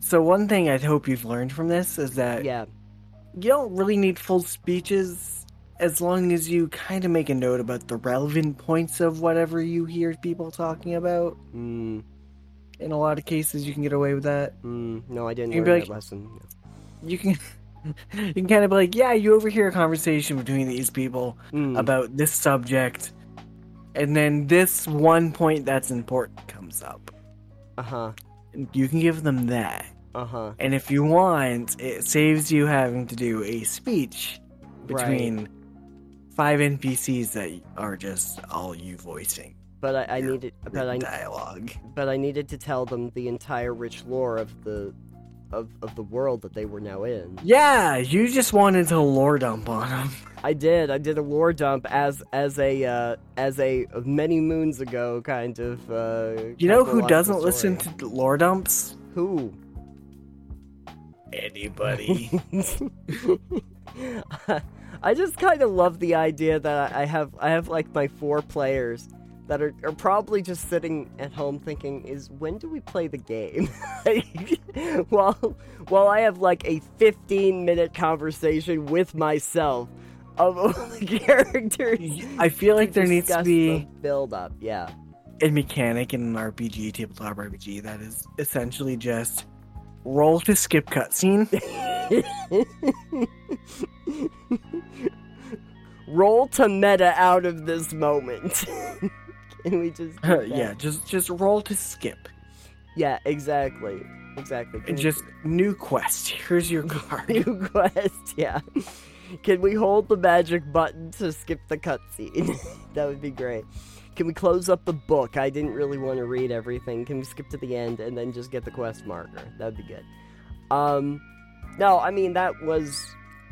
So one thing I hope you've learned from this is that you don't really need full speeches as long as you kind of make a note about the relevant points of whatever you hear people talking about. In a lot of cases, you can get away with that. No, I didn't learn that lesson. No. You can kind of be like, yeah, you overhear a conversation between these people about this subject, and then this one point that's important comes up. Uh-huh. You can give them that. Uh-huh. And if you want, it saves you having to do a speech between 5 NPCs that are just all you voicing. But I needed dialogue. But I needed to tell them the entire rich lore of the world that they were now in. Yeah, you just wanted to lore dump on them. I did a lore dump as a many moons ago kind of. You know who doesn't listen to lore dumps? Who? Anybody. I just kind of love the idea that I have like my 4 players that are probably just sitting at home thinking, is when do we play the game? Like, while I have like a 15-minute conversation with myself of all the characters. I feel like there needs to be build up, a mechanic in an RPG, tabletop RPG, that is essentially just roll to skip cutscene. Roll to meta out of this moment. Can we just just roll to skip. Yeah, exactly. And just new quest. Here's your card. New quest. Yeah. Can we hold the magic button to skip the cutscene? That would be great. Can we close up the book? I didn't really want to read everything. Can we skip to the end and then just get the quest marker? That'd be good. No, I mean that was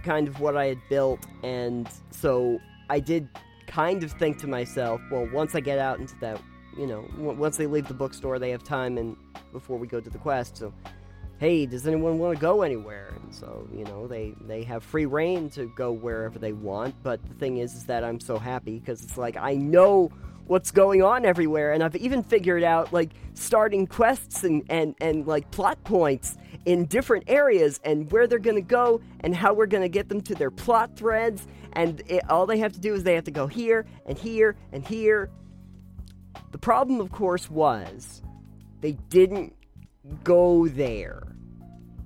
kind of what I had built, and so I did kind of think to myself, well, once I get out into that, you know, once they leave the bookstore, they have time and before we go to the quest, so, hey, does anyone want to go anywhere? And so, you know, they have free reign to go wherever they want, but the thing is that I'm so happy, because it's like, I know what's going on everywhere. And I've even figured out, like, starting quests and like, plot points in different areas and where they're going to go and how we're going to get them to their plot threads. And all they have to do is they have to go here and here and here. The problem, of course, was they didn't go there.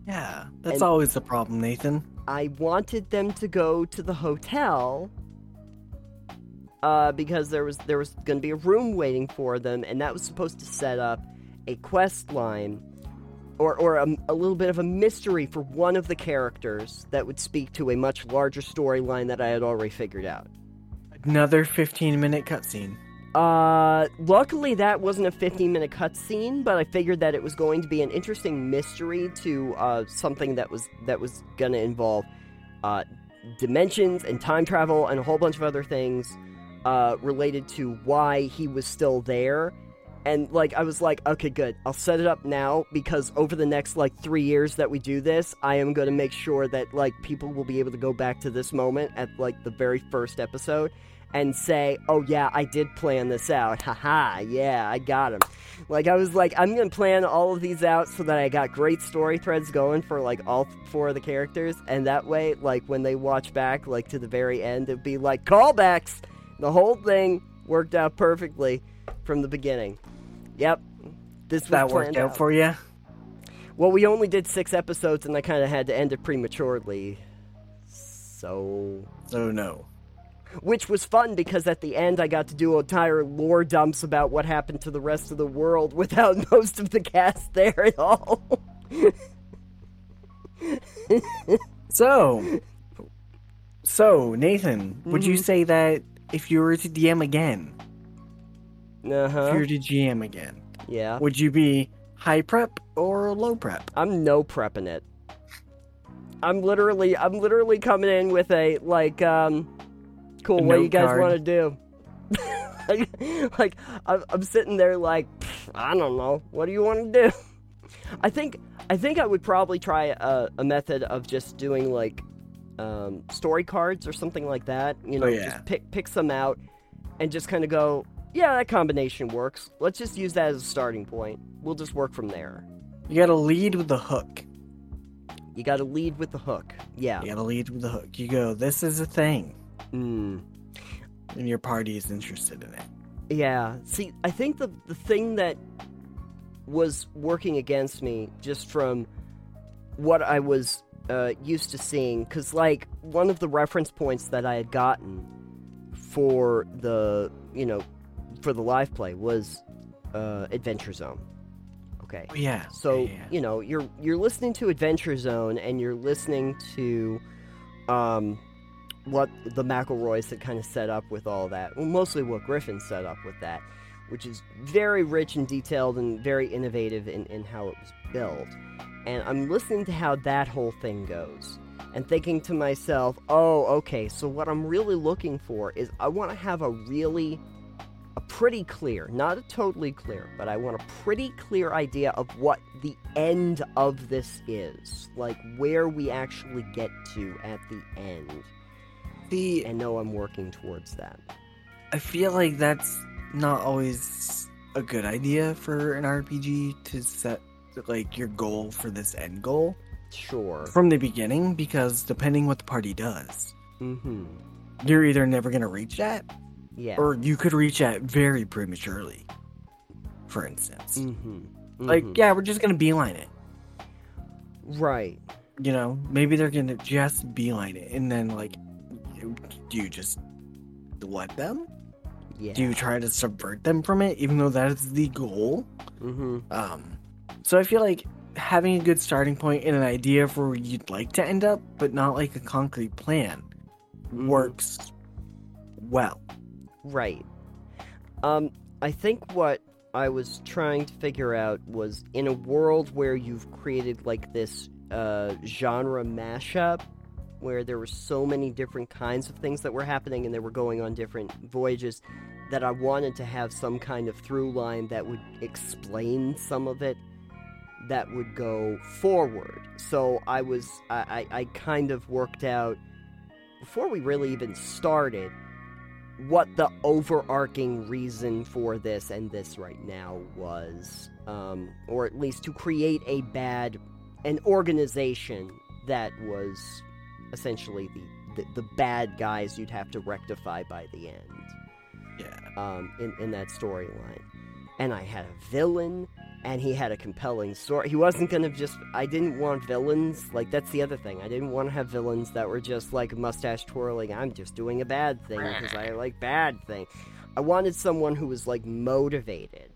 Yeah, that's always the problem, Nathan. I wanted them to go to the hotel because there was going to be a room waiting for them, and that was supposed to set up a quest line or a little bit of a mystery for one of the characters that would speak to a much larger storyline that I had already figured out. Another 15-minute cutscene. Luckily that wasn't a 15-minute cutscene, but I figured that it was going to be an interesting mystery to something that was going to involve dimensions and time travel and a whole bunch of other things related to why he was still there. And like I was like, okay, good, I'll set it up now, because over the next like 3 years that we do this, I am going to make sure that like people will be able to go back to this moment at like the very first episode and say, oh yeah, I did plan this out. Haha, yeah, I got him. Like, I was like, I'm gonna plan all of these out so that I got great story threads going for, like, all four of the characters, and that way, like, when they watch back, like, to the very end, it'd be like, callbacks! The whole thing worked out perfectly from the beginning. Yep. This was that worked out for you? Well, we only did 6 episodes, and I kind of had to end it prematurely. So no. Which was fun, because at the end I got to do entire lore dumps about what happened to the rest of the world without most of the cast there at all. So, Nathan, mm-hmm. Would you say that if you were to DM again, if you were to GM again, yeah, would you be high prep or low prep? I'm no prepping it. I'm literally coming in with a, like, cool, what do you guys want to do? like I'm sitting there like, I don't know. What do you want to do? I think I would probably try a method of just doing, like, story cards or something like that. You know, just pick some out and just kind of go, yeah, that combination works. Let's just use that as a starting point. We'll just work from there. You got to lead with the hook. Yeah. You go, this is a thing. And your party is interested in it. Yeah. See, I think the thing that was working against me, just from what I was used to seeing, because, like, one of the reference points that I had gotten for the, you know, for the live play was Adventure Zone. Okay. Oh, yeah. So, yeah. You know, you're listening to Adventure Zone, and you're listening to, what the McElroys had kind of set up with all that. Well, mostly what Griffin set up with that, which is very rich and detailed and very innovative in how it was built. And I'm listening to how that whole thing goes and thinking to myself, oh, okay, so what I'm really looking for is I want to have a pretty clear, not a totally clear, but I want a pretty clear idea of what the end of this is, like where we actually get to at the end. And no, I'm working towards that. I feel like that's not always a good idea for an RPG, to set, like, your goal for this end goal. Sure. From the beginning, because depending what the party does, you're either never going to reach that, or you could reach that very prematurely, for instance. Like, yeah, we're just going to beeline it. Right. You know, maybe they're going to just beeline it, and then, like, do you just let them? Yeah. Do you try to subvert them from it, even though that is the goal? So I feel like having a good starting point and an idea for where you'd like to end up, but not like a concrete plan, works well. Right. I think what I was trying to figure out was, in a world where you've created, like, this genre mashup, where there were so many different kinds of things that were happening and they were going on different voyages, that I wanted to have some kind of through line that would explain some of it, that would go forward. So I kind of worked out, before we really even started, what the overarching reason for this and this right now was, or at least to create a an organization that was essentially the bad guys you'd have to rectify by the end. Yeah. In that storyline. And I had a villain, and he had a compelling story. He wasn't gonna I didn't want villains, like, that's the other thing. I didn't want to have villains that were just, like, mustache twirling, I'm just doing a bad thing because I like bad thing. I wanted someone who was, like, motivated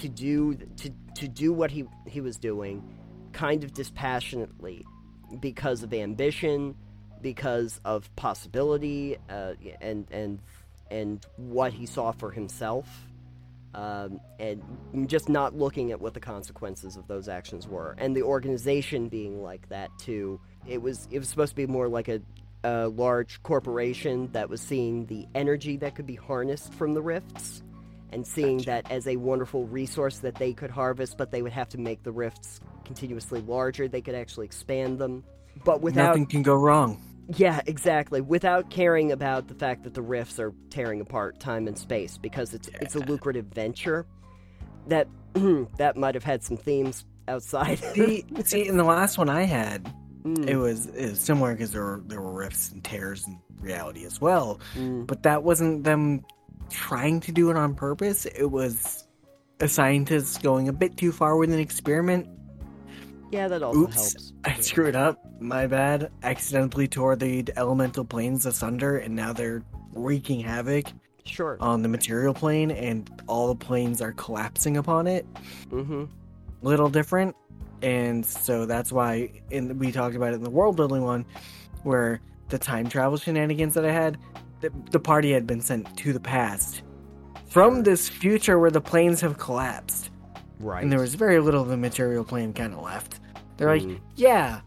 to do what he was doing, kind of dispassionately, because of ambition, because of possibility, and what he saw for himself, and just not looking at what the consequences of those actions were. And the organization being like that too, it was supposed to be more like a large corporation that was seeing the energy that could be harnessed from the rifts, and seeing that as a wonderful resource that they could harvest, but they would have to make the rifts continuously larger. They could actually expand them, but without... Nothing can go wrong. Yeah, exactly. Without caring about the fact that the rifts are tearing apart time and space, because it's a lucrative venture. That might have had some themes outside. See, in the last one I had, it was similar, because there were rifts and tears in reality as well. But that wasn't them trying to do it on purpose. It was a scientist going a bit too far with an experiment. Yeah, that also helps. I screwed up. My bad. Accidentally tore the elemental planes asunder, and now they're wreaking havoc on the material plane, and all the planes are collapsing upon it. Mm-hmm. Little different. And so that's why, and we talked about it in the world building one, where the time travel shenanigans that I had, the party had been sent to the past from this future where the planes have collapsed. Right. And there was very little of the material plane kind of left. They're like, yeah,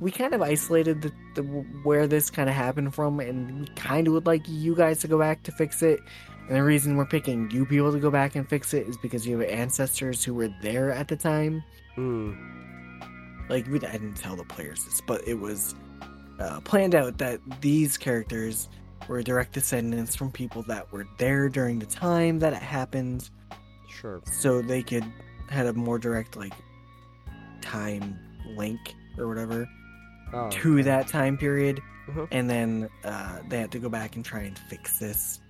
we kind of isolated the where this kind of happened from, and we kind of would like you guys to go back to fix it. And the reason we're picking you people to go back and fix it is because you have ancestors who were there at the time. Like, I didn't tell the players this, but it was planned out that these characters were direct descendants from people that were there during the time that it happened. So they had a more direct, like, time link or whatever to that time period. And then they had to go back and try and fix this.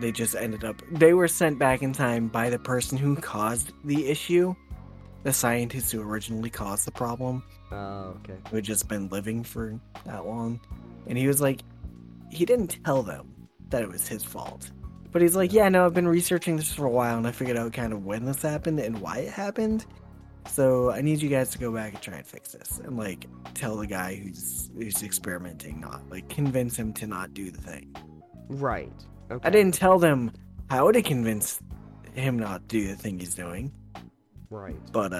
They just ended up... They were sent back in time by the person who caused the issue. The scientist who originally caused the problem. Who had just been living for that long. And he was like... He didn't tell them that it was his fault. But he's like, yeah, no, I've been researching this for a while, and I figured out kind of when this happened and why it happened. So I need you guys to go back and try and fix this, and, like, tell the guy who's experimenting not, like, convince him to not do the thing. Right. Okay. I didn't tell them how to convince him not to do the thing he's doing. Right. But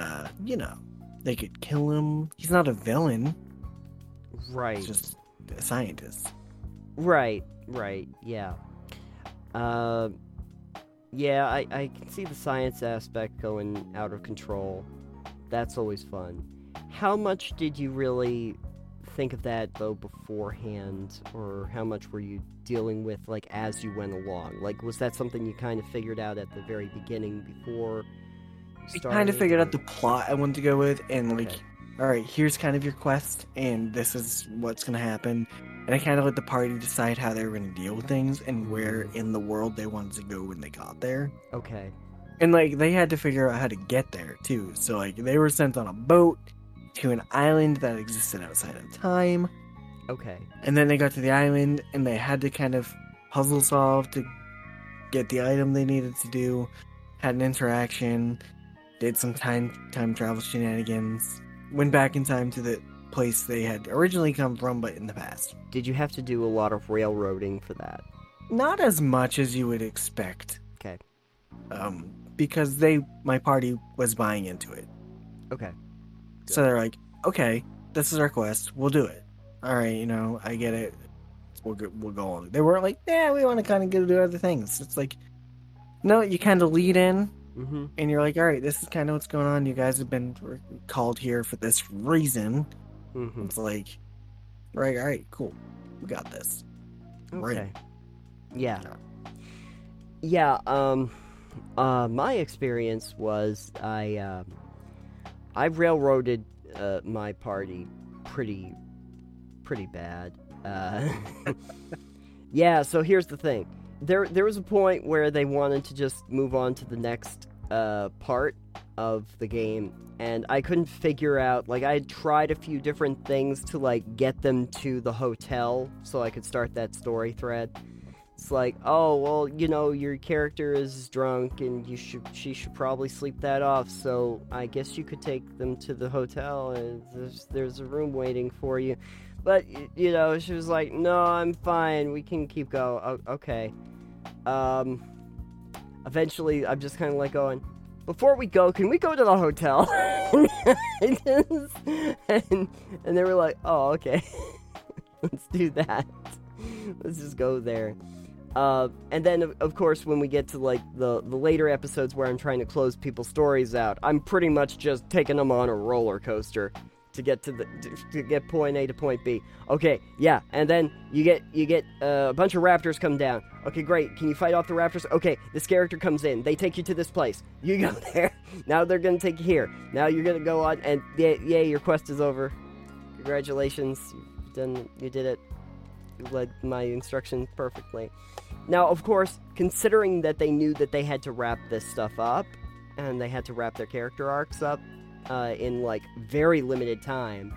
you know, they could kill him. He's not a villain. Right. He's just a scientist. Right. Yeah. Yeah, I can see the science aspect going out of control. That's always fun. How much did you really think of that, though, beforehand? Or how much were you dealing with, like, as you went along? Like, was that something you kind of figured out at the very beginning before you started? I kind of figured out the plot I wanted to go with, and, like, alright, here's kind of your quest, and this is what's gonna happen. And I kind of let the party decide how they were going to deal with things and where in the world they wanted to go when they got there. Okay. And, like, they had to figure out how to get there, too. So, like, they were sent on a boat to an island that existed outside of time. Okay. And then they got to the island, and they had to kind of puzzle solve to get the item they needed to do. Had an interaction. Did some time travel shenanigans. Went back in time to the place they had originally come from, but in the past. Did you have to do a lot of railroading for that? Not as much as you would expect. Okay. Because my party was buying into it. Okay. Good. So they're like, okay, this is our quest. We'll do it. All right, you know, I get it. We'll go on. They weren't like, yeah, we want to kind of go do other things. It's like, no, you kind of lead in. Mm-hmm. And you're like, all right, this is kind of what's going on. You guys have been called here for this reason. It's like, right, all right, cool. We got this. Okay. Yeah. Yeah, my experience was I railroaded my party pretty bad. Yeah, so here's the thing. There was a point where they wanted to just move on to the next part of the game, and I couldn't figure out, like, I had tried a few different things to, like, get them to the hotel so I could start that story thread. It's like, oh, well, you know, your character is drunk and she should probably sleep that off, so I guess you could take them to the hotel and there's a room waiting for you. But, you know, she was like, no, I'm fine, we can keep going. Okay. Eventually, I'm just kind of like going, before we go, can we go to the hotel? and they were like, oh, okay. Let's do that. Let's just go there. And then, of course, when we get to, like, the later episodes where I'm trying to close people's stories out, I'm pretty much just taking them on a roller coaster to get to get point A to point B. Okay, yeah, and then you get a bunch of raptors come down. Okay, great. Can you fight off the raptors? Okay, this character comes in. They take you to this place. You go there. Now they're gonna take you here. Now you're gonna go on, and yay, your quest is over. Congratulations, you did it. You led my instructions perfectly. Now, of course, considering that they knew that they had to wrap this stuff up, and they had to wrap their character arcs up, in, like, very limited time,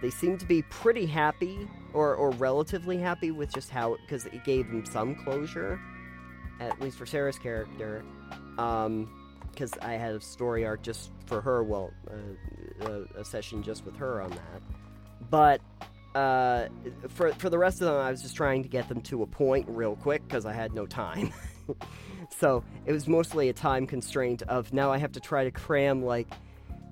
they seemed to be pretty happy, or relatively happy with just how, because it gave them some closure, at least for Sarah's character, because I had a story arc just for her, well, a session just with her on that, but for the rest of them, I was just trying to get them to a point real quick, because I had no time. So it was mostly a time constraint of now I have to try to cram, like,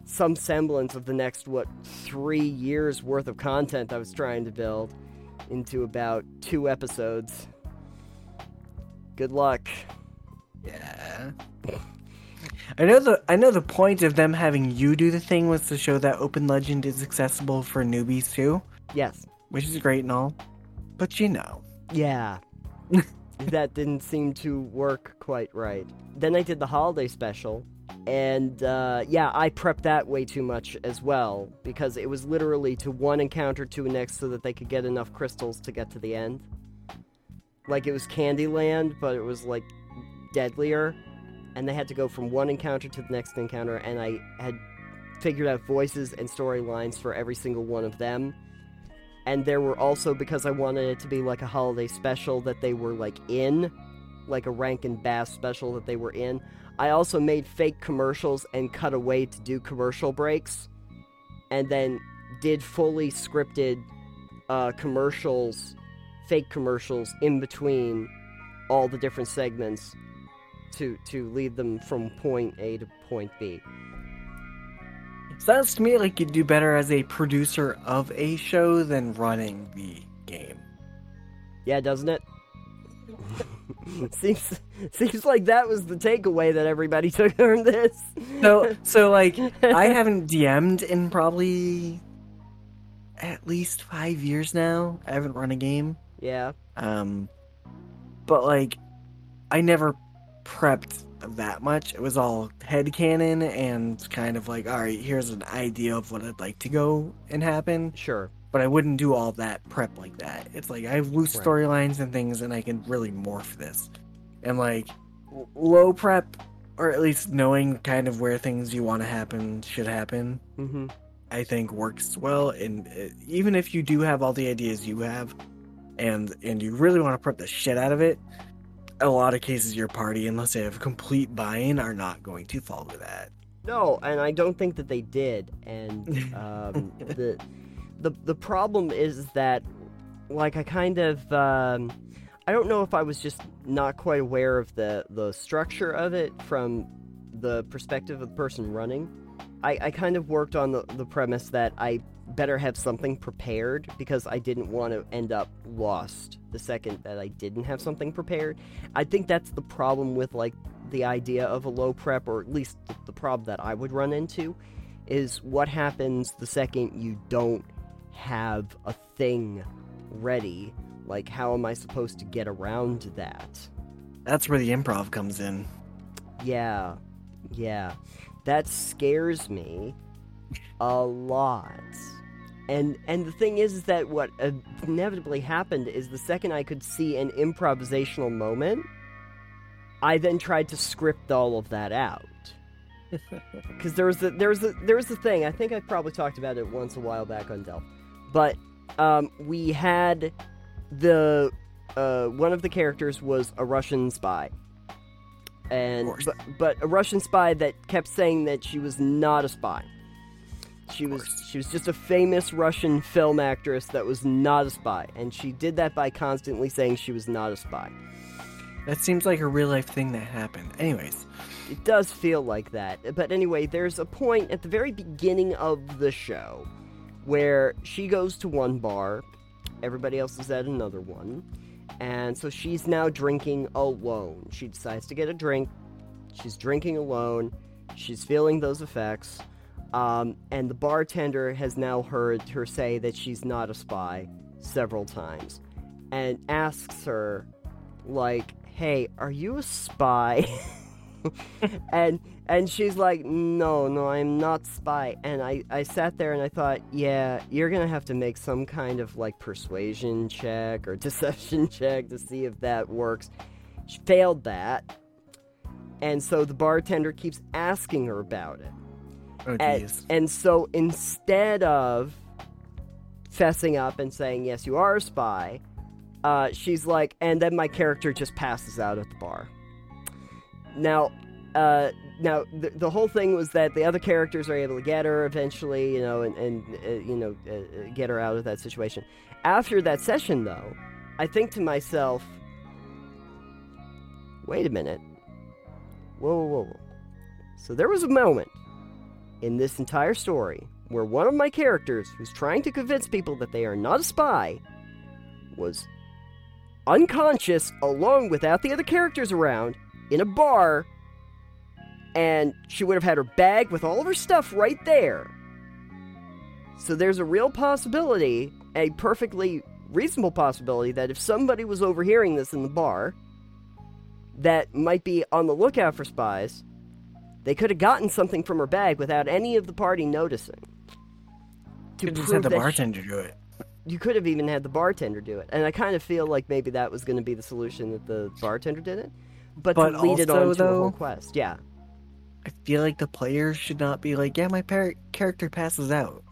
some semblance of the next, 3 years worth of content I was trying to build into about 2 episodes. Good luck. Yeah. I know the point of them having you do the thing was to show that Open Legend is accessible for newbies too. Yes. Which is great and all, but you know. Yeah. That didn't seem to work quite right. Then I did the holiday special, and I prepped that way too much as well, because it was literally to one encounter to the next so that they could get enough crystals to get to the end. Like, it was Candyland, but it was, like, deadlier, and they had to go from one encounter to the next encounter, and I had figured out voices and storylines for every single one of them. And there were also, because I wanted it to be like a holiday special that they were, like, in, like a Rankin Bass special that they were in, I also made fake commercials and cut away to do commercial breaks, and then did fully scripted commercials, fake commercials, in between all the different segments to lead them from point A to point B. Sounds to me like you'd do better as a producer of a show than running the game. Yeah, doesn't it? seems like that was the takeaway that everybody took from this. So like, I haven't DM'd in probably at least 5 years now. I haven't run a game. Yeah. But, like, I never prepped that much. It was all headcanon and kind of like, all right, here's an idea of what I'd like to go and happen. Sure. But I wouldn't do all that prep like that. It's like, I have loose storylines and things, and I can really morph this. And, like, low prep, or at least knowing kind of where things you want to happen should happen, mm-hmm. I think works well. And even if you do have all the ideas you have, and you really want to prep the shit out of it, a lot of cases your party, unless they have complete buy-in, are not going to follow that. No, and I don't think that they did. And the problem is that, like, I kind of I don't know if I was just not quite aware of the structure of it from the perspective of the person running. I kind of worked on the premise that I better have something prepared, because I didn't want to end up lost the second that I didn't have something prepared. I think that's the problem with, like, the idea of a low prep, or at least the problem that I would run into, is what happens the second you don't have a thing ready Like, how am I supposed to get around that? That's where the improv comes in. Yeah. Yeah. That scares me a lot. And the thing is that what inevitably happened is the second I could see an improvisational moment, I then tried to script all of that out. Because there was a thing, I think I probably talked about it once a while back on Delph, but we had the one of the characters was a Russian spy, and but a Russian spy that kept saying that she was not a spy. She was just a famous Russian film actress that was not a spy, and she did that by constantly saying she was not a spy. That seems like a real-life thing that happened. Anyways. It does feel like that. But anyway, there's a point at the very beginning of the show where she goes to one bar, everybody else is at another one, and so she's now drinking alone. She decides to get a drink, she's drinking alone, she's feeling those effects, and the bartender has now heard her say that she's not a spy several times, and asks her, like, hey, are you a spy? and she's like, no, I'm not spy. And I sat there and I thought, yeah, you're gonna have to make some kind of like persuasion check or deception check to see if that works. She failed that, and so the bartender keeps asking her about it. Oh, geez. And so instead of fessing up and saying, yes, you are a spy, she's like, and then my character just passes out at the bar. Now the whole thing was that the other characters are able to get her eventually, you know, and get her out of that situation. After that session, though, I think to myself, wait a minute. Whoa. So there was a moment in this entire story where one of my characters, who's trying to convince people that they are not a spy, was unconscious, alone, without the other characters around, in a bar, and she would have had her bag with all of her stuff right there. So there's a real possibility, a perfectly reasonable possibility, that if somebody was overhearing this in the bar that might be on the lookout for spies, they could have gotten something from her bag without any of the party noticing. You could have just had the bartender do it. You could have even had the bartender do it. And I kind of feel like maybe that was going to be the solution, that the bartender did it. But to lead also, it on to a whole quest, yeah. I feel like the player should not be like, yeah, my character passes out.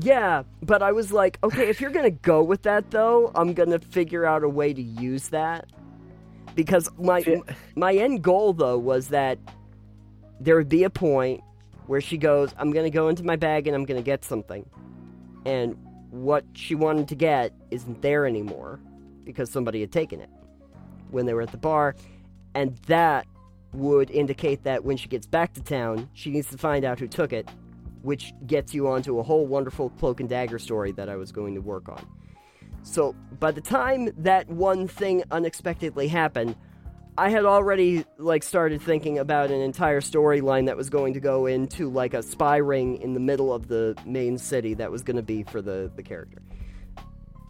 Yeah, but I was like, okay, if you're going to go with that, though, I'm going to figure out a way to use that. Because my end goal, though, was that there would be a point where she goes, I'm going to go into my bag and I'm going to get something. And what she wanted to get isn't there anymore because somebody had taken it when they were at the bar. And that would indicate that when she gets back to town, she needs to find out who took it, which gets you onto a whole wonderful cloak and dagger story that I was going to work on. So by the time that one thing unexpectedly happened, I had already like started thinking about an entire storyline that was going to go into like a spy ring in the middle of the main city that was going to be for the character.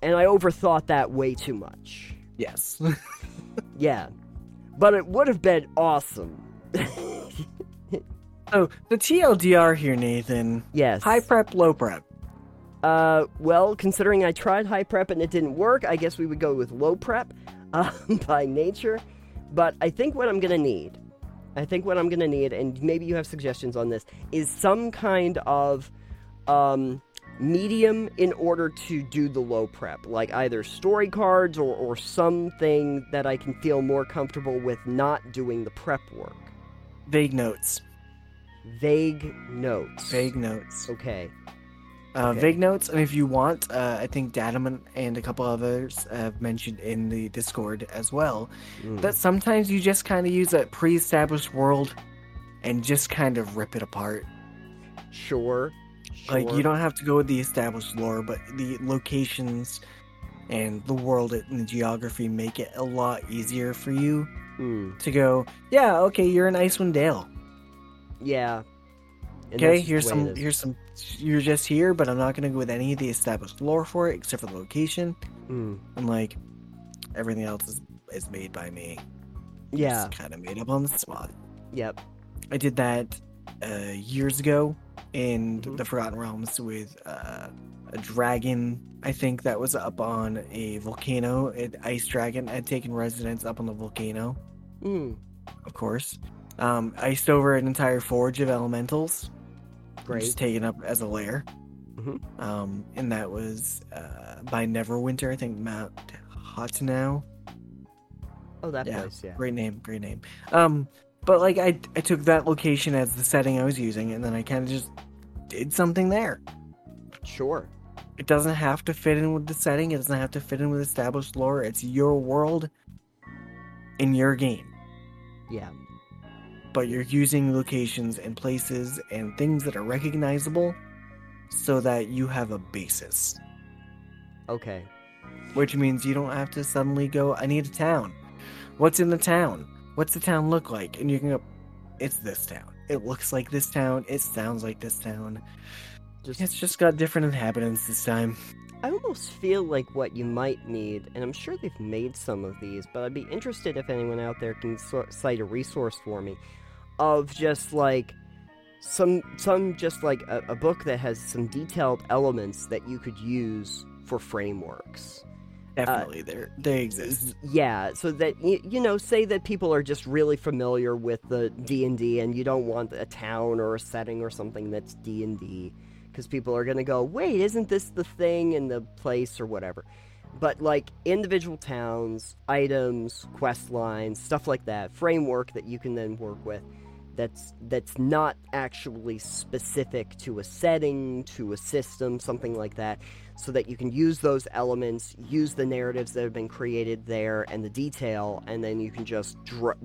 And I overthought that way too much. Yes. Yeah. But it would have been awesome. Oh, the TLDR here, Nathan. Yes. High prep, low prep. Well, considering I tried high prep and it didn't work, I guess we would go with low prep by nature. But I think what I'm going to need, and maybe you have suggestions on this, is some kind of medium in order to do the low prep, like either story cards or something that I can feel more comfortable with not doing the prep work. Vague notes. Okay. Vague notes, and if you want, I think Dadam and a couple others mentioned in the Discord as well, that sometimes you just kind of use that pre-established world and just kind of rip it apart. Sure. Like, you don't have to go with the established lore, but the locations and the world and the geography make it a lot easier for you to go, yeah, okay, you're in Icewind Dale. Yeah. Okay, here's some you're just here, but I'm not going to go with any of the established lore for it, except for the location. I'm like, everything else is made by me. Yeah. It's kind of made up on the spot. Yep. I did that years ago in the Forgotten Realms with a dragon, I think, that was up on a volcano. An ice dragon had taken residence up on the volcano. Of course. Iced over an entire forge of elementals. Great. Just taken up as a lair. And that was by Neverwinter, I think, Mount Hotnow. Oh, that place, yeah. Great name, great name. But, like, I took that location as the setting I was using, and then I kind of just did something there. Sure. It doesn't have to fit in with the setting. It doesn't have to fit in with established lore. It's your world in your game. Yeah. But you're using locations and places and things that are recognizable so that you have a basis. Okay. Which means you don't have to suddenly go, I need a town. What's in the town? What's the town look like? And you can go, it's this town. It looks like this town. It sounds like this town. It's just got different inhabitants this time. I almost feel like what you might need, and I'm sure they've made some of these, but I'd be interested if anyone out there can cite a resource for me, of just like some just like a book that has some detailed elements that you could use for frameworks. Definitely, they exist. Yeah, so that, you know, say that people are just really familiar with the D&D, and you don't want a town or a setting or something that's D&D. Because people are going to go, wait, isn't this the thing in the place or whatever? But, like, individual towns, items, quest lines, stuff like that, framework that you can then work with that's not actually specific to a setting, to a system, something like that, so that you can use those elements, use the narratives that have been created there and the detail, and then you can just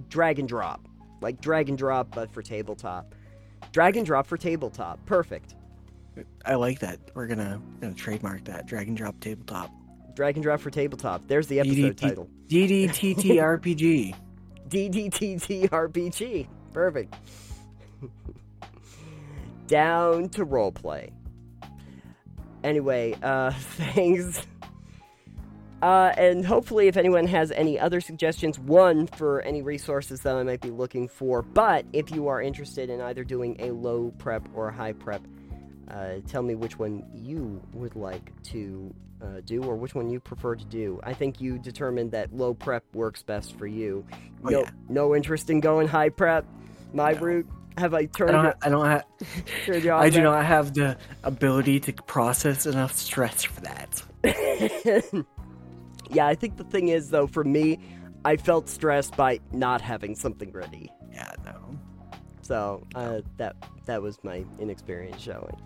drag and drop. Like, drag and drop, but for tabletop. Drag and drop for tabletop. Perfect. I like that. We're gonna trademark that. Drag and drop tabletop. Drag and drop for tabletop. There's the episode title. DDTTRPG. DDTTRPG. Perfect. Down to roleplay. Anyway, thanks. And hopefully if anyone has any other suggestions, one, for any resources that I might be looking for, but if you are interested in either doing a low prep or a high prep, tell me which one you would like to do, or which one you prefer to do. I think you determined that low prep works best for you. No interest in going high prep. My route. Have I turned? I don't have. I do not have the ability to process enough stress for that. Yeah, I think the thing is, though, for me, I felt stressed by not having something ready. Yeah, no. So that was my inexperience showing.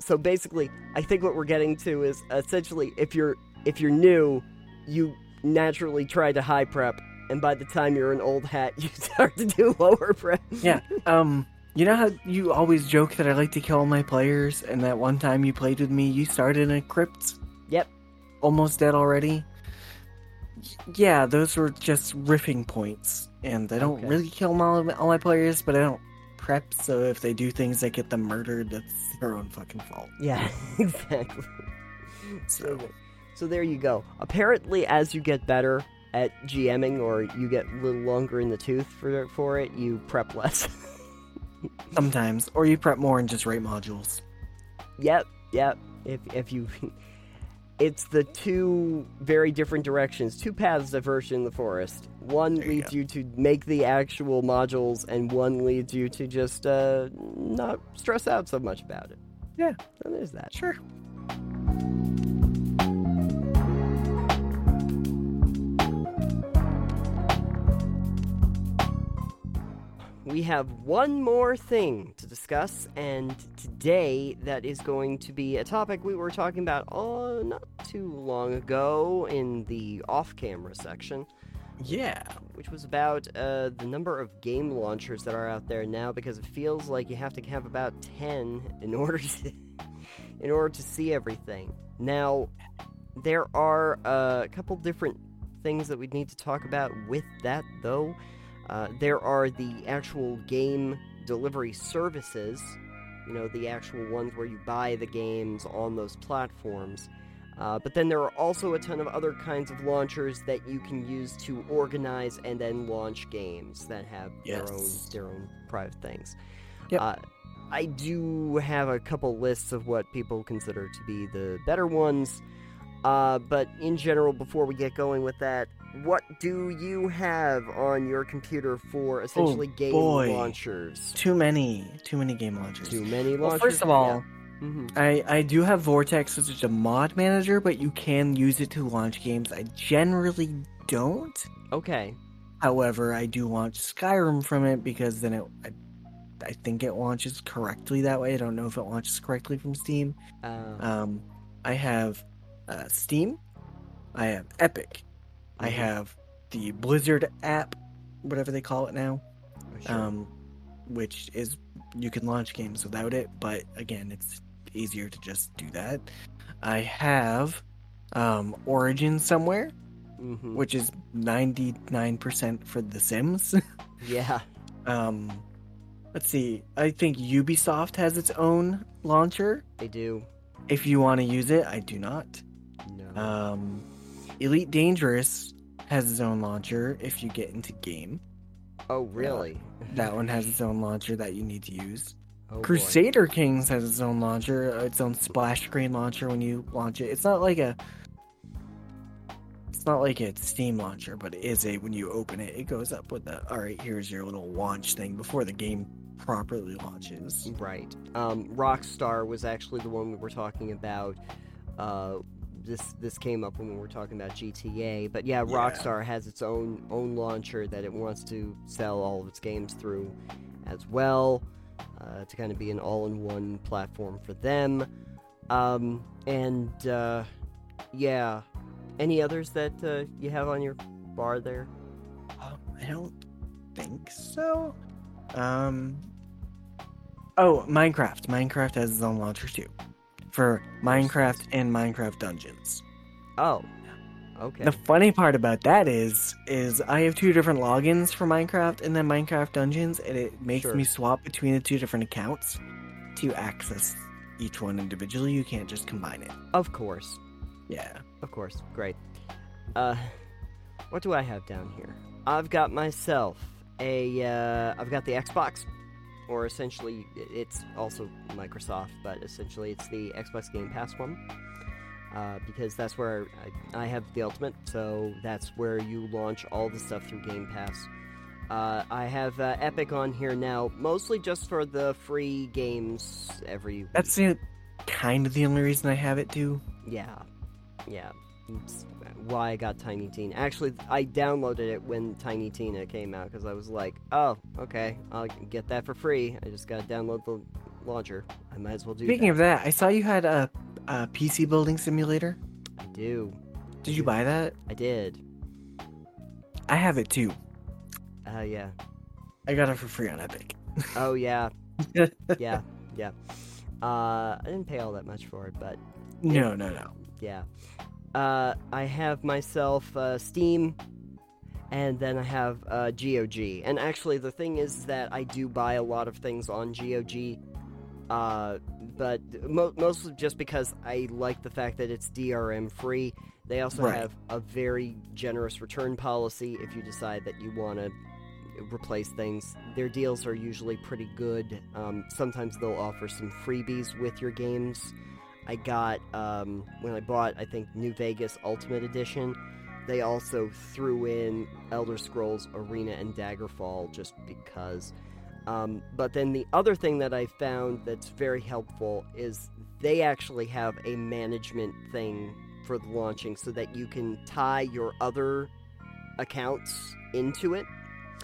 So basically, I think what we're getting to is essentially, if you're new, you naturally try to high prep, and by the time you're an old hat, you start to do lower prep. Yeah. You know how you always joke that I like to kill all my players, and that one time you played with me, you started in a crypt. Yep. Almost dead already. Yeah, those were just riffing points, and I don't really kill all my players, but I don't prep, so if they do things that get them murdered, that's their own fucking fault. Yeah, exactly. So there you go. Apparently, as you get better at GMing, or you get a little longer in the tooth for it, you prep less. Sometimes, or you prep more and just rate modules. Yep. If you... It's the two very different directions, two paths diverge in the forest. One leads you to make the actual modules, and one leads you to just not stress out so much about it. Yeah. So there's that. Sure. We have one more thing to discuss, and today that is going to be a topic we were talking about not too long ago in the off-camera section. Yeah. Which was about the number of game launchers that are out there now, because it feels like you have to have about 10 in order to see everything. Now, there are a couple different things that we need to talk about with that, though. There are the actual game delivery services, you know, the actual ones where you buy the games on those platforms. But then there are also a ton of other kinds of launchers that you can use to organize and then launch games that have their own private things. Yep. I do have a couple lists of what people consider to be the better ones. But in general, before we get going with that, what do you have on your computer for essentially game launchers? Too many game launchers. Too many launchers. Well, first of all... Yeah. Mm-hmm. I do have Vortex, which is a mod manager, but you can use it to launch games. I generally don't. Okay. However, I do launch Skyrim from it because then I think it launches correctly that way. I don't know if it launches correctly from Steam. I have Steam. I have Epic. Mm-hmm. I have the Blizzard app, whatever they call it now, sure. Which is you can launch games without it, but again, it's easier to just do that. I have Origin somewhere, mm-hmm. which is 99% for The Sims. Yeah. Let's see. I think Ubisoft has its own launcher. They do. If you want to use it, I do not. No. Elite Dangerous has its own launcher if you get into game. Oh, really? That one has its own launcher that you need to use. Oh, Crusader Kings has its own launcher, its own splash screen launcher when you launch it. It's not like a Steam launcher, but it is when you open it, it goes up with the, all right, here's your little launch thing before the game properly launches. Right. Rockstar was actually the one we were talking about. This came up when we were talking about GTA, but yeah, Rockstar has its own launcher that it wants to sell all of its games through as well, to kind of be an all-in-one platform for them. Any others that you have on your bar there? I don't think so. Minecraft. Minecraft has its own launcher too. For Minecraft and Minecraft Dungeons. Oh, okay. The funny part about that is I have two different logins for Minecraft and then Minecraft Dungeons, and it makes me swap between the two different accounts to access each one individually. You can't just combine it. Of course. Yeah. Of course. Great. What do I have down here? I've got myself I've got the Xbox. Or essentially, it's also Microsoft, but essentially it's the Xbox Game Pass one. Because that's where I have the Ultimate, so that's where you launch all the stuff through Game Pass. I have Epic on here now, mostly just for the free games every week. That's kind of the only reason I have it, too. Yeah. It's why I got Tiny Tina. Actually, I downloaded it when Tiny Tina came out because I was like, "Oh, okay, I'll get that for free. I just gotta download the launcher. I might as well do." Speaking of that, I saw you had a PC building simulator. I do. Did you buy that? I did. I have it too. Yeah. I got it for free on Epic. Oh yeah. Yeah. I didn't pay all that much for it, but no. Yeah. I have myself Steam, and then I have GOG. And actually, the thing is that I do buy a lot of things on GOG, but mostly just because I like the fact that it's DRM free. They also have a very generous return policy if you decide that you want to replace things. Their deals are usually pretty good. Sometimes they'll offer some freebies with your games. I got, when I bought, I think, New Vegas Ultimate Edition, they also threw in Elder Scrolls Arena and Daggerfall just because. But then the other thing that I found that's very helpful is they actually have a management thing for the launching so that you can tie your other accounts into it.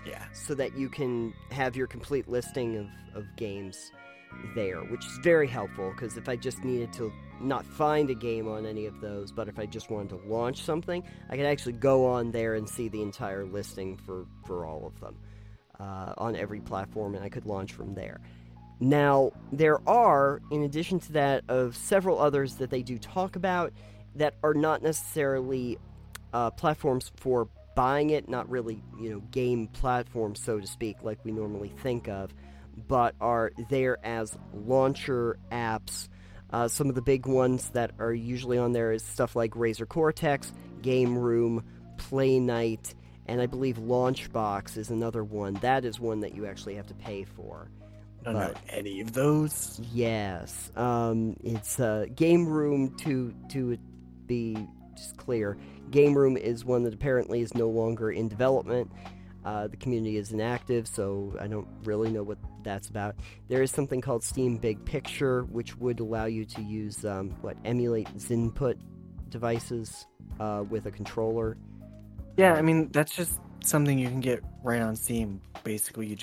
Yeah. So that you can have your complete listing of games there, which is very helpful because if I just needed to not find a game on any of those, but if I just wanted to launch something, I could actually go on there and see the entire listing for all of them on every platform, and I could launch from there. Now, there are, in addition to that, of several others that they do talk about that are not necessarily platforms for buying it, not really, game platforms, so to speak, like we normally think of. but are there as launcher apps. Some of the big ones that are usually on there is stuff like Razer Cortex, Game Room, Play Night, and I believe Launchbox is another one. That is one that you actually have to pay for. I don't know any of those. Yes. It's Game Room, to be just clear, Game Room is one that apparently is no longer in development. The community is inactive, so I don't really know what that's about. There is something called Steam Big Picture, which would allow you to use, emulate Zinput devices with a controller. Yeah, I mean, that's just something you can get right on Steam. Basically,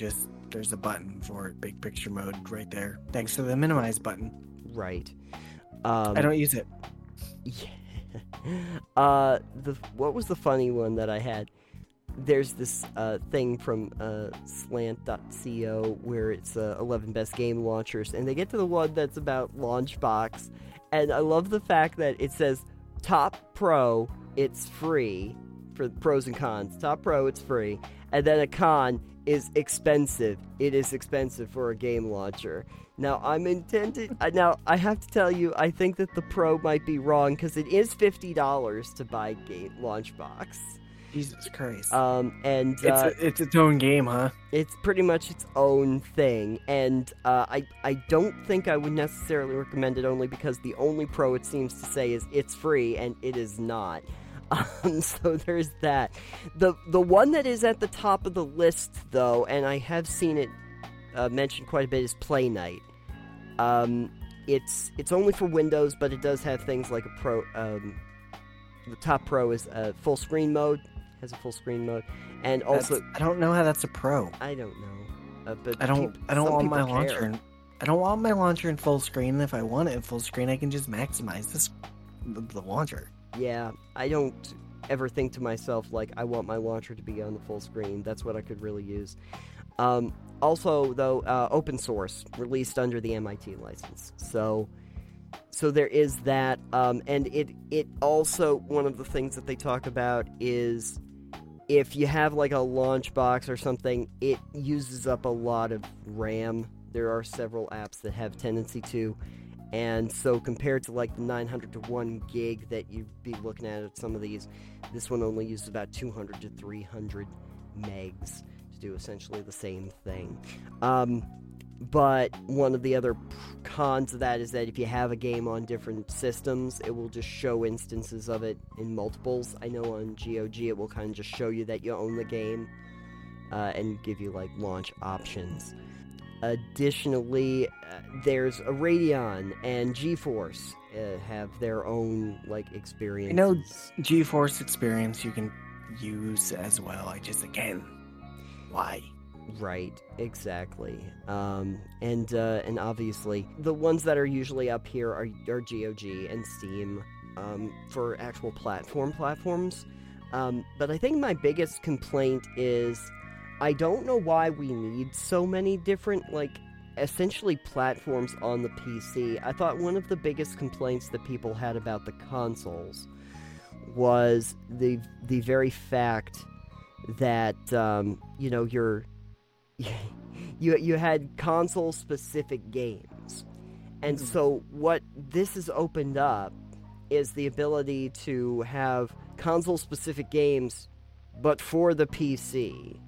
there's a button for it, Big Picture mode right there, thanks to the minimize button. Right. I don't use it. Yeah. What was the funny one that I had? There's this thing from slant.co where it's 11 best game launchers, and they get to the one that's about Launchbox, and I love the fact that it says Top Pro, it's free, for pros and cons. Top Pro, it's free, and then a con is expensive. It is expensive for a game launcher. Now, now I have to tell you, I think that the Pro might be wrong, because it is $50 to buy Launchbox. Jesus Christ. And it's its own game, huh? It's pretty much its own thing, and I don't think I would necessarily recommend it, only because the only pro it seems to say is it's free, and it is not. So there's that. The one that is at the top of the list, though, and I have seen it mentioned quite a bit, is Play Night. It's only for Windows, but it does have things like a pro. The Top Pro is full screen mode. Has a full screen mode, and also I don't know how that's a pro. I don't know, but I don't want my launcher. I don't want my launcher in full screen. If I want it in full screen, I can just maximize the launcher. Yeah, I don't ever think to myself like I want my launcher to be on the full screen. That's what I could really use. Also, though, open source, released under the MIT license, so there is that, and it also, one of the things that they talk about is, if you have like a Launchbox or something, it uses up a lot of RAM. There are several apps that have tendency to, and so compared to like the 900 to 1 gig that you'd be looking at some of these, this one only uses about 200 to 300 megs to do essentially the same thing. But one of the other cons of that is that if you have a game on different systems, it will just show instances of it in multiples. I know on GOG it will kind of just show you that you own the game and give you, like, launch options. Additionally, there's a Radeon and GeForce have their own, like, experience. I know GeForce Experience you can use as well. I just, again, why? Right, exactly. And obviously, the ones that are usually up here are GOG and Steam for actual platforms. But I think my biggest complaint is I don't know why we need so many different, like, essentially platforms on the PC. I thought one of the biggest complaints that people had about the consoles was the very fact that, you had console-specific games. And so what this has opened up is the ability to have console-specific games, but for the PC.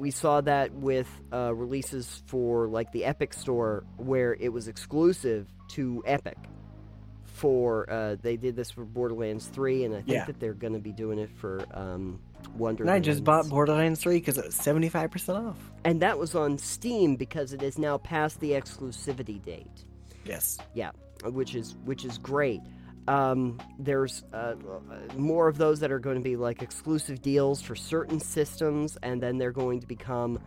We saw that with releases for, like, the Epic Store, where it was exclusive to Epic. They did this for Borderlands 3, and I think that they're going to be doing it for Wonderlands. And I just bought Borderlands 3 because it was 75% off. And that was on Steam because it is now past the exclusivity date. Yes. Yeah, which is great. There's more of those that are going to be like exclusive deals for certain systems, and then they're going to become,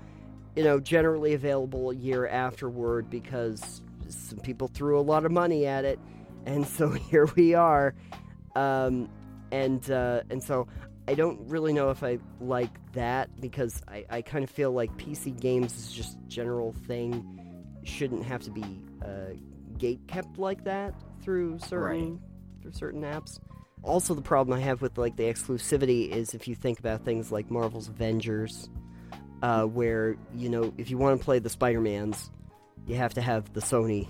generally available a year afterward because some people threw a lot of money at it. And so here we are, and so I don't really know if I like that, because I kind of feel like PC games is just a general thing, shouldn't have to be gatekept like that through certain apps. Also, the problem I have with like the exclusivity is if you think about things like Marvel's Avengers, where, you know, if you want to play the Spider-Mans, you have to have the Sony,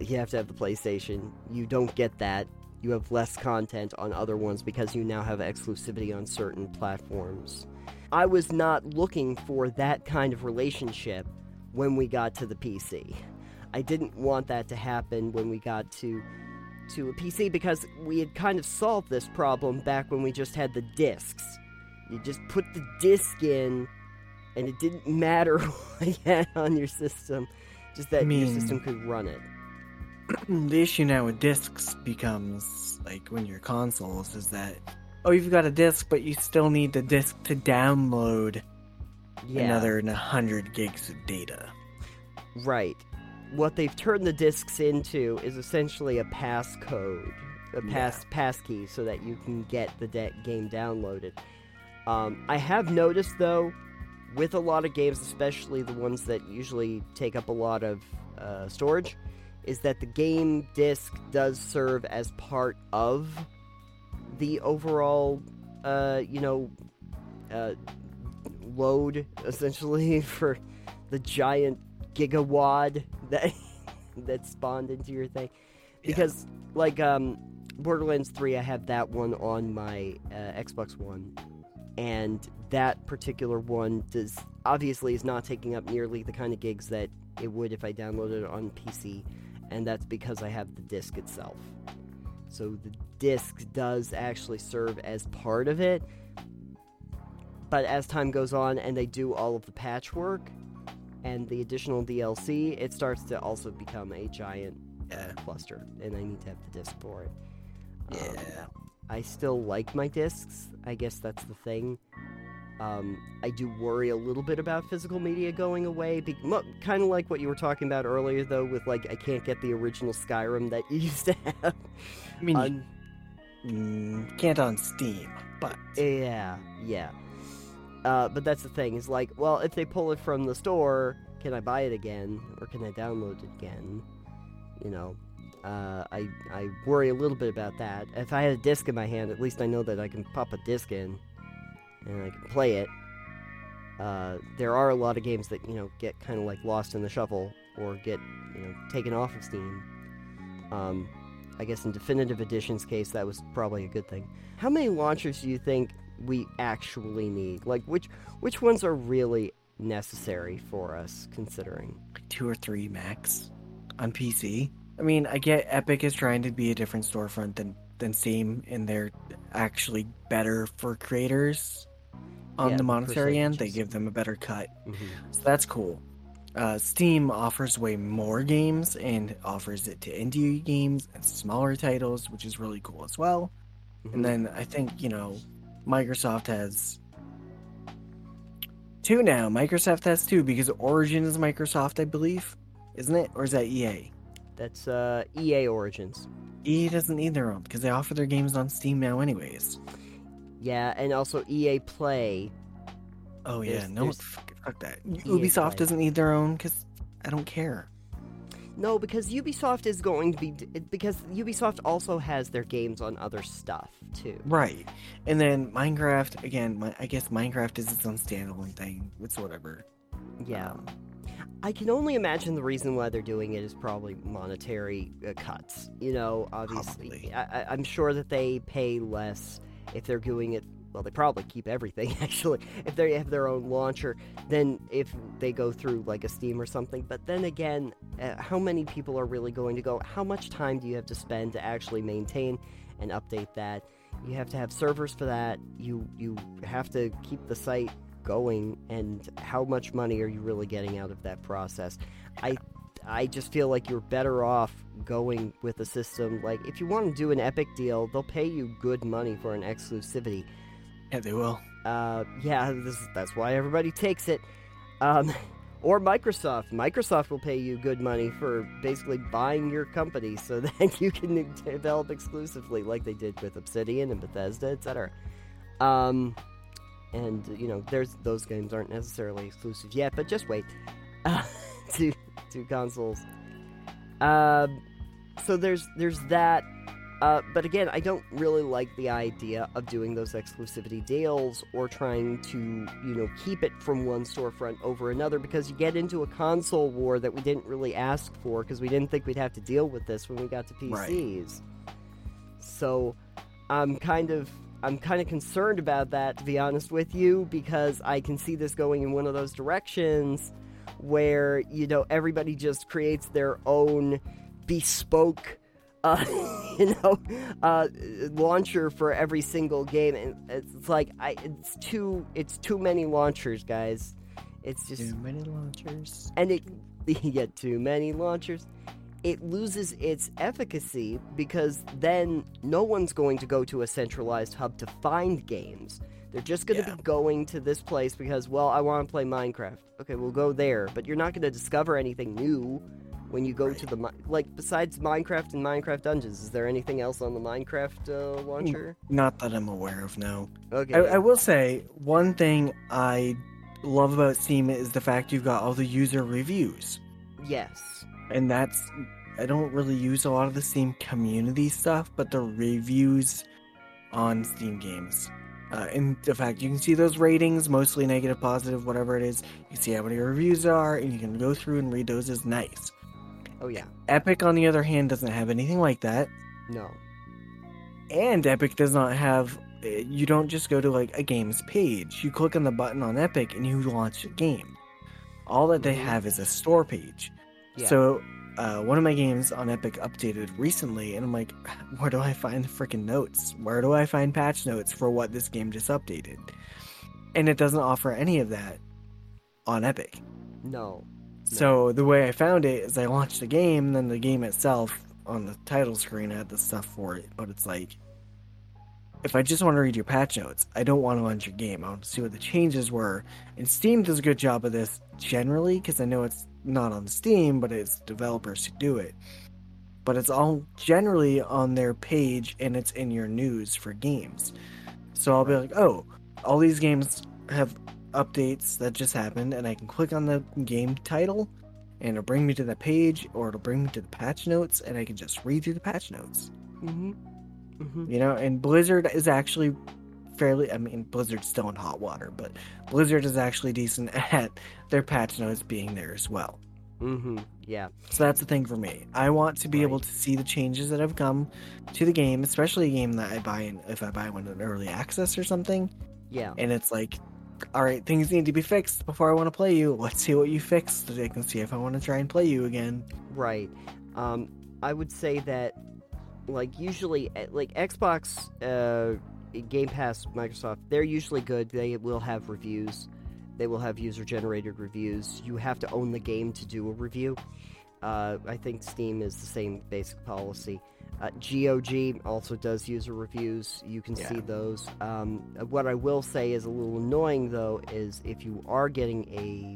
you have to have the PlayStation. You don't get that. You have less content on other ones because you now have exclusivity on certain platforms. I was not looking for that kind of relationship when we got to the PC. I didn't want that to happen when we got to a PC, because we had kind of solved this problem back when we just had the discs. You just put the disc in, and it didn't matter what you had on your system, just that your system could run it. The issue now with discs becomes, like, when your consoles, is that, oh, you've got a disc, but you still need the disc to download another 100 gigs of data. Right. What they've turned the discs into is essentially a passcode, passkey, so that you can get the game downloaded. I have noticed, though, with a lot of games, especially the ones that usually take up a lot of storage, is that the game disc does serve as part of the overall, load, essentially, for the giant gigawad that spawned into your thing. Because, Borderlands 3, I have that one on my Xbox One, and that particular one is not taking up nearly the kind of gigs that it would if I downloaded it on PC, and that's because I have the disc itself. So the disc does actually serve as part of it, but as time goes on and they do all of the patchwork and the additional DLC, it starts to also become a giant cluster, and I need to have the disc for it. I still like my discs, I guess that's the thing. I do worry a little bit about physical media going away, kind of like what you were talking about earlier, though, with, like, I can't get the original Skyrim that you used to have. I mean, you can't on Steam, but... Yeah. But that's the thing, is like, well, if they pull it from the store, can I buy it again, or can I download it again? You know, I worry a little bit about that. If I had a disc in my hand, at least I know that I can pop a disc in, and I can play it. There are a lot of games that, you know, get kind of like lost in the shuffle or get, you know, taken off of Steam. I guess in Definitive Edition's case, that was probably a good thing. How many launchers do you think we actually need? Like, which ones are really necessary for us, considering? Like 2 or 3 max on PC. I mean, I get Epic is trying to be a different storefront than Steam, and they're actually better for creators on the monetary end. They give them a better cut. Mm-hmm. So that's cool. Steam offers way more games and offers it to indie games and smaller titles, which is really cool as well. Mm-hmm. And then I think, you know, Microsoft has 2 now. Microsoft has 2 because Origin is Microsoft, I believe. Isn't it? Or is that EA? That's EA Origins. EA doesn't need their own because they offer their games on Steam now anyways. Yeah, and also EA Play. Oh, yeah. Fuck that. Ubisoft doesn't need their own because I don't care. No, because Ubisoft is going to be... Because Ubisoft also has their games on other stuff, too. Right. And then Minecraft, again, I guess Minecraft is its own standalone thing. It's whatever. Yeah. I can only imagine the reason why they're doing it is probably monetary cuts. You know, obviously. I'm sure that they pay less if they're doing it... Well, they probably keep everything, actually, if they have their own launcher, then if they go through, like, a Steam or something. But then again, how many people are really going to go? How much time do you have to spend to actually maintain and update that? You have to have servers for that. You have to keep the site going, and how much money are you really getting out of that process? I just feel like you're better off going with a system. Like, if you want to do an Epic deal, they'll pay you good money for an exclusivity. Yeah, they will. That's why everybody takes it. Or Microsoft. Microsoft will pay you good money for basically buying your company so that you can develop exclusively, like they did with Obsidian and Bethesda, etc. And, you know, those games aren't necessarily exclusive yet, but just wait to consoles. So there's that. But again, I don't really like the idea of doing those exclusivity deals or trying to, you know, keep it from one storefront over another, because you get into a console war that we didn't really ask for because we didn't think we'd have to deal with this when we got to PCs. Right. So I'm kind of concerned about that, to be honest with you, because I can see this going in one of those directions where, you know, everybody just creates their own bespoke launcher for every single game, and it's like it's too many launchers, guys. It's just too many launchers, and too many launchers. It loses its efficacy because then no one's going to go to a centralized hub to find games. They're just going to be going to this place because, well, I want to play Minecraft. Okay, we'll go there, but you're not going to discover anything new. When you go to the... Like, besides Minecraft and Minecraft Dungeons, is there anything else on the Minecraft launcher? Not that I'm aware of, no. Okay. I will say, one thing I love about Steam is the fact you've got all the user reviews. Yes. And that's... I don't really use a lot of the Steam community stuff, but the reviews on Steam games. And the fact you can see those ratings, mostly negative, positive, whatever it is. You can see how many reviews are, and you can go through and read those is nice. Oh, yeah. Epic, on the other hand, doesn't have anything like that. No. And Epic does not have... You don't just go to, like, a game's page. You click on the button on Epic, and you launch a game. All that they have is a store page. Yeah. So, one of my games on Epic updated recently, and I'm like, where do I find the freaking notes? Where do I find patch notes for what this game just updated? And it doesn't offer any of that on Epic. No. So the way I found it is I launched the game, then the game itself on the title screen had the stuff for it. But it's like, if I just want to read your patch notes, I don't want to launch your game. I want to see what the changes were. And Steam does a good job of this generally, because I know it's not on Steam, but it's developers who do it. But it's all generally on their page, and it's in your news for games. So I'll be like, oh, all these games have updates that just happened, and I can click on the game title and it'll bring me to the page, or it'll bring me to the patch notes, and I can just read through the patch notes. You know, and Blizzard is actually fairly, I mean, Blizzard's still in hot water, but Blizzard is actually decent at their patch notes being there as well. Yeah. So that's the thing for me. I want to be able to see the changes that have come to the game, especially a game that I buy, in, if I buy one in early access or something. Yeah. And it's like, all right, things need to be fixed before I want to play you. Let's see what you fixed so I can see if I want to try and play you again. Right. I would say that, like, usually, like, Xbox, Game Pass, Microsoft, they're usually good. They will have reviews. They will have user-generated reviews. You have to own the game to do a review. I think Steam is the same basic policy. GOG also does user reviews. You can see those. What I will say is a little annoying, though, is if you are getting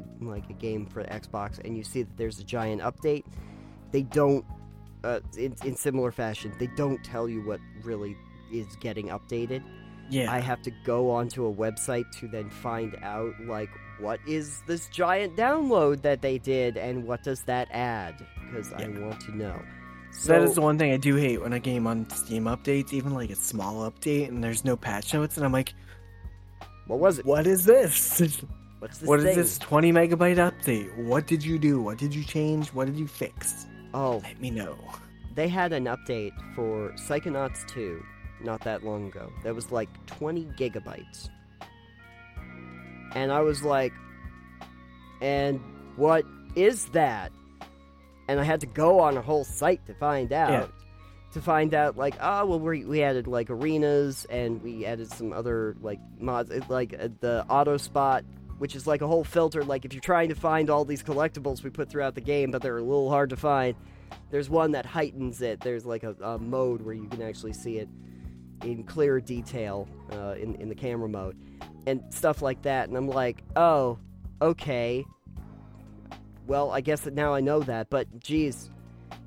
a game for Xbox and you see that there's a giant update, they don't, in similar fashion, they don't tell you what really is getting updated. Yeah. I have to go onto a website to then find out, like, what is this giant download that they did and what does that add? Because I want to know. So that is the one thing I do hate when a game on Steam updates, even like a small update, and there's no patch notes, and I'm like, what was it? What is this? What's this? What is this 20 megabyte update? What did you do? What did you change? What did you fix? Oh, let me know. They had an update for Psychonauts 2 not that long ago. That was like 20 gigabytes. And I was like, and what is that? And I had to go on a whole site to find out. Yeah. To find out, like, we added, like, arenas, and we added some other, like, mods, like, the auto spot, which is, like, a whole filter. Like, if you're trying to find all these collectibles we put throughout the game, but they're a little hard to find, there's one that heightens it. There's, like, a mode where you can actually see it in clear detail in the camera mode and stuff like that. And I'm like, oh, okay. Well, I guess that now I know that, but geez,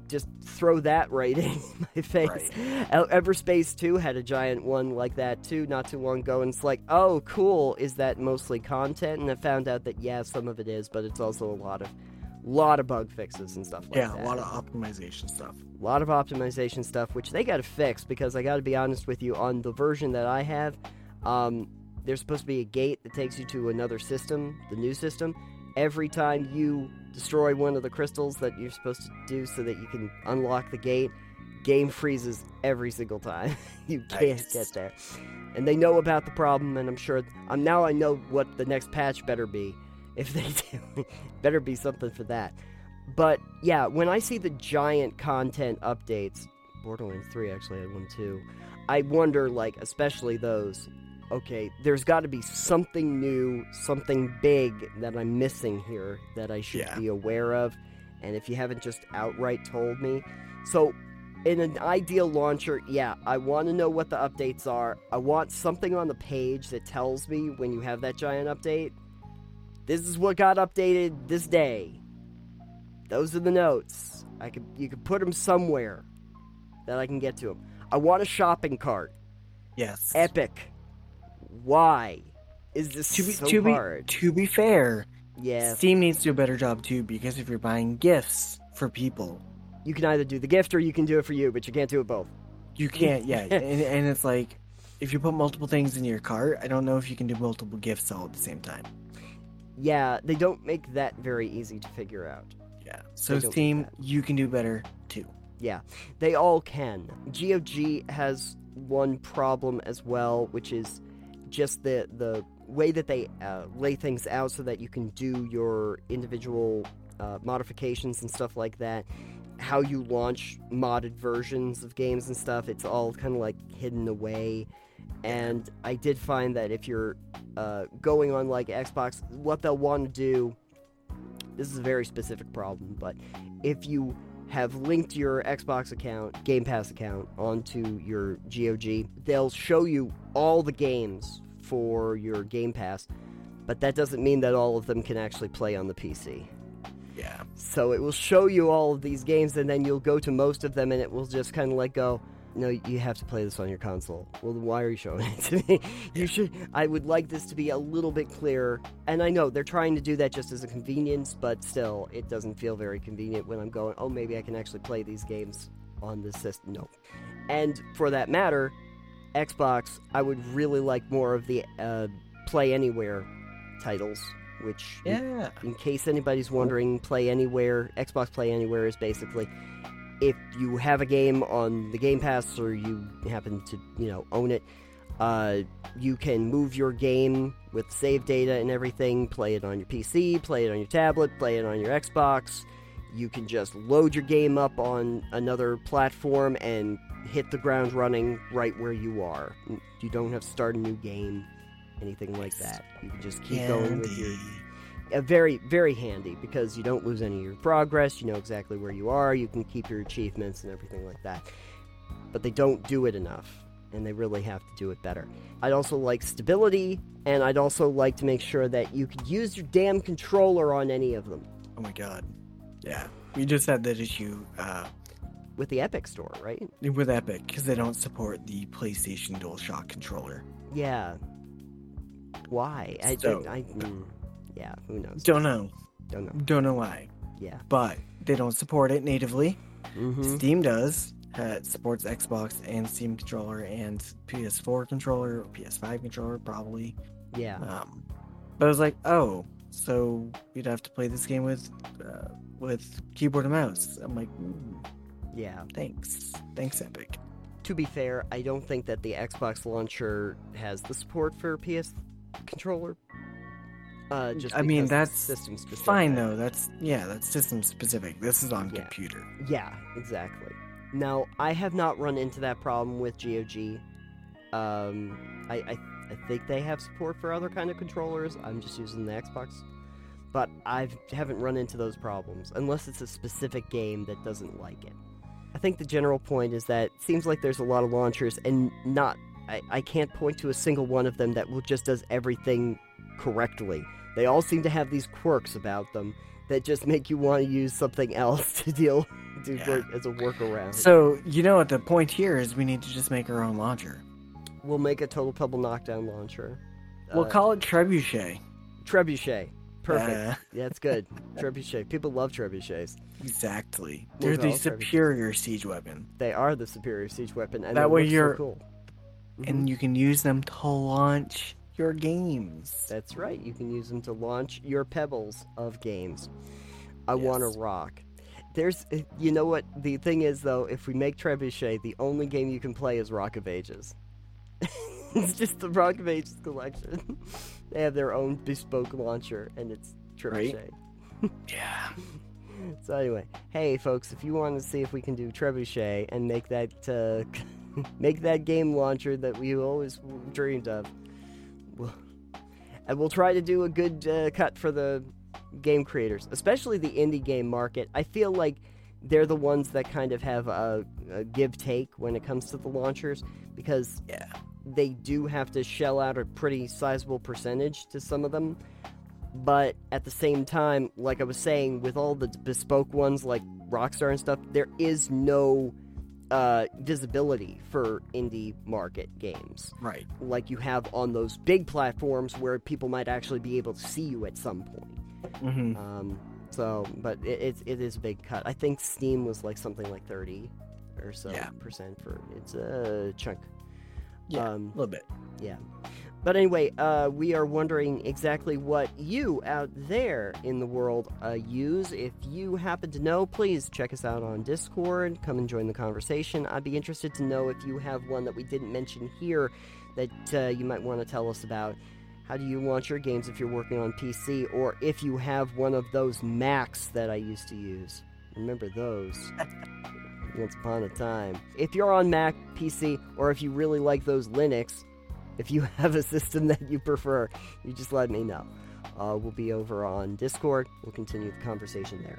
just throw that right in my face. Right. Everspace 2 had a giant one like that too, not too long ago, and it's like, oh, cool, is that mostly content? And I found out that, yeah, some of it is, but it's also a lot of lot of bug fixes and stuff like that. Yeah, a lot of optimization stuff. A lot of optimization stuff, which they got to fix, because I got to be honest with you, on the version that I have, there's supposed to be a gate that takes you to another system, the new system. Every time you destroy one of the crystals that you're supposed to do so that you can unlock the gate, game freezes every single time. You can't get there. And they know about the problem, and I'm sure... now I know what the next patch better be. If they do, better be something for that. But, yeah, when I see the giant content updates... Borderlands 3 actually had one, too. I wonder, like, especially those... Okay, there's got to be something new, something big that I'm missing here that I should be aware of. And if you haven't just outright told me... So... In an ideal launcher, I want to know what the updates are. I want something on the page that tells me when you have that giant update. This is what got updated this day. Those are the notes. You could put them somewhere that I can get to them. I want a shopping cart. Yes. Epic. Why is this so hard? To be fair, Steam needs to do a better job too, because if you're buying gifts for people... You can either do the gift or you can do it for you, but you can't do it both. You can't, and it's like, if you put multiple things in your cart, I don't know if you can do multiple gifts all at the same time. Yeah, they don't make that very easy to figure out. Yeah, so Steam, you can do better too. Yeah, they all can. GOG has one problem as well, which is just the way that they lay things out so that you can do your individual modifications and stuff like that. How you launch modded versions of games and stuff, it's all kind of like hidden away. And I did find that if you're going on like Xbox, what they'll want to do, this is a very specific problem, but if you have linked your Xbox account, Game Pass account, onto your GOG, they'll show you all the games for your Game Pass, but that doesn't mean that all of them can actually play on the PC. Yeah. So it will show you all of these games, and then you'll go to most of them, and it will just kind of like go, no, you have to play this on your console. Well, then why are you showing it to me? I would like this to be a little bit clearer. And I know they're trying to do that just as a convenience, but still, it doesn't feel very convenient when I'm going, oh, maybe I can actually play these games on this system. No. And for that matter, Xbox, I would really like more of the Play Anywhere titles. Which, in case anybody's wondering, Play Anywhere, Xbox Play Anywhere is basically if you have a game on the Game Pass or you happen to, own it, you can move your game with save data and everything, play it on your PC, play it on your tablet, play it on your Xbox. You can just load your game up on another platform and hit the ground running right where you are. You don't have to start a new game. Anything like that. You can just keep going with your... Very, very handy, because you don't lose any of your progress, you know exactly where you are, you can keep your achievements and everything like that. But they don't do it enough, and they really have to do it better. I'd also like stability, and I'd also like to make sure that you could use your damn controller on any of them. Oh my god. Yeah. We just had that issue, with the Epic store, right? With Epic, because they don't support the PlayStation DualShock controller. Yeah. Why? Who knows? Don't know. Don't know why. Yeah. But they don't support it natively. Mm-hmm. Steam does. It supports Xbox and Steam controller and PS4 controller, PS5 controller, probably. Yeah. But I was like, oh, so you'd have to play this game with keyboard and mouse. I'm like, yeah. Thanks, Epic. To be fair, I don't think that the Xbox launcher has the support for PS controller. I mean, that's system specific. Fine though. That's system specific. This is on computer. Yeah, exactly. Now, I have not run into that problem with GOG. I think they have support for other kind of controllers. I'm just using the Xbox, but I haven't run into those problems unless it's a specific game that doesn't like it. I think the general point is that it seems like there's a lot of launchers and I can't point to a single one of them that just does everything correctly. They all seem to have these quirks about them that just make you want to use something else to work as a workaround. So, what the point here is, we need to just make our own launcher. We'll make a Total Pebble Knockdown launcher. We'll call it Trebuchet. Perfect. Yeah, it's good. Trebuchet. People love trebuchets. Exactly. They're the superior siege weapon. They are the superior siege weapon. And that way you're so cool. And you can use them to launch your games. That's right. You can use them to launch your pebbles of games. I want to rock. There's, you know what? The thing is, though, if we make Trebuchet, the only game you can play is Rock of Ages. It's just the Rock of Ages collection. They have their own bespoke launcher, and it's Trebuchet. Right? Yeah. So anyway, hey, folks, if you want to see if we can do Trebuchet and make that make that game launcher that we always dreamed of, and we'll try to do a good cut for the game creators, especially the indie game market. I feel like they're the ones that kind of have a give-take when it comes to the launchers, because they do have to shell out a pretty sizable percentage to some of them. But at the same time, like I was saying, with all the bespoke ones like Rockstar and stuff, there is no visibility for indie market games. Right. Like you have on those big platforms where people might actually be able to see you at some point. Mm-hmm. But it is a big cut. I think Steam was like something like 30 or so percent for it's a chunk. Yeah, a little bit. Yeah. But anyway, we are wondering exactly what you out there in the world use. If you happen to know, please check us out on Discord. Come and join the conversation. I'd be interested to know if you have one that we didn't mention here that you might want to tell us about. How do you launch your games if you're working on PC, or if you have one of those Macs that I used to use? Remember those? Once upon a time. If you're on Mac, PC, or if you really like those Linux, if you have a system that you prefer, you just let me know. We'll be over on Discord. We'll continue the conversation there.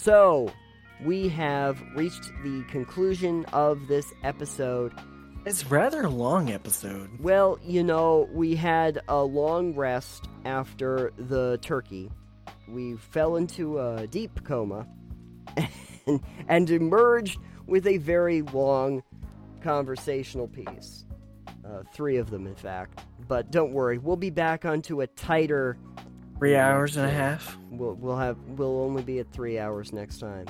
So, we have reached the conclusion of this episode. It's a rather long episode. Well, you know, we had a long rest after the turkey. We fell into a deep coma and emerged with a very long conversational piece. Three of them, in fact. But don't worry, we'll be back onto a tighter... 3 hours and a half. We'll only be at 3 hours next time.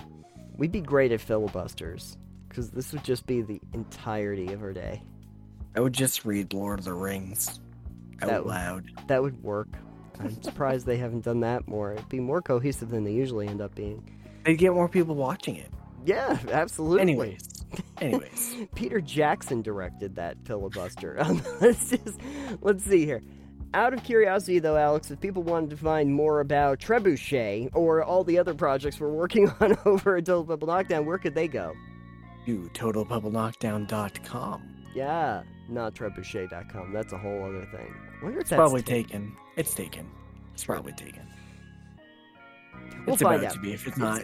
We'd be great at filibusters, because this would just be the entirety of our day. I would just read Lord of the Rings out loud. That would work. I'm surprised they haven't done that more. It'd be more cohesive than they usually end up being. They'd get more people watching it. Yeah, absolutely. Anyways. Peter Jackson directed that filibuster. Let's see here. Out of curiosity, though, Alex, if people wanted to find more about Trebuchet or all the other projects we're working on over at Total Pebble Knockdown, where could they go? To TotalPebbleKnockdown.com. Yeah, not Trebuchet.com. That's a whole other thing. I wonder if it's probably taken. It's probably taken. We'll find out.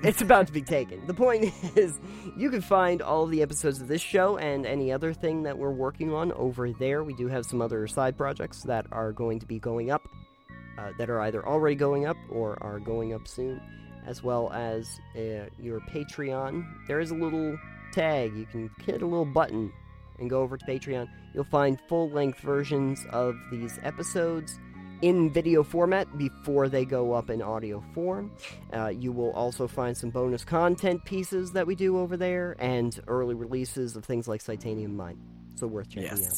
It's about to be taken. The point is, you can find all of the episodes of this show and any other thing that we're working on over there. We do have some other side projects that are going to be going up, that are either already going up or are going up soon, as well as your Patreon. There is a little tag. You can hit a little button and go over to Patreon. You'll find full-length versions of these episodes in video format before they go up in audio form. You will also find some bonus content pieces that we do over there and early releases of things like Titanium Mine. So worth checking out there.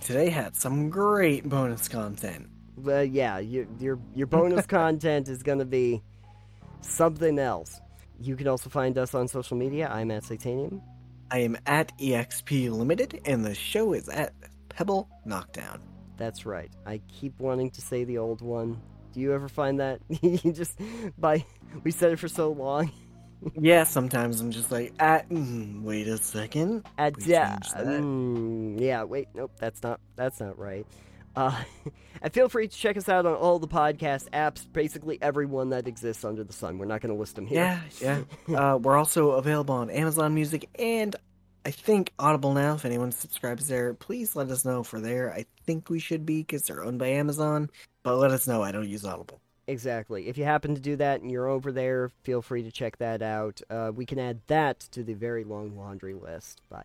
Today had some great bonus content. Well, yeah, your bonus content is going to be something else. You can also find us on social media. I'm at Titanium. I am at EXP Limited, and the show is at Pebble Knockdown. That's right. I keep wanting to say the old one. Do you ever find that? You just, we said it for so long. Yeah, sometimes I'm just like, wait a second. Nope, that's not right. And feel free to check us out on all the podcast apps, basically everyone that exists under the sun. We're not going to list them here. Yeah. We're also available on Amazon Music and I think Audible now. If anyone subscribes there, please let us know if we're there. I think we should be because they're owned by Amazon, but let us know. I don't use Audible. Exactly. If you happen to do that and you're over there, feel free to check that out. We can add that to the very long laundry list. Bye.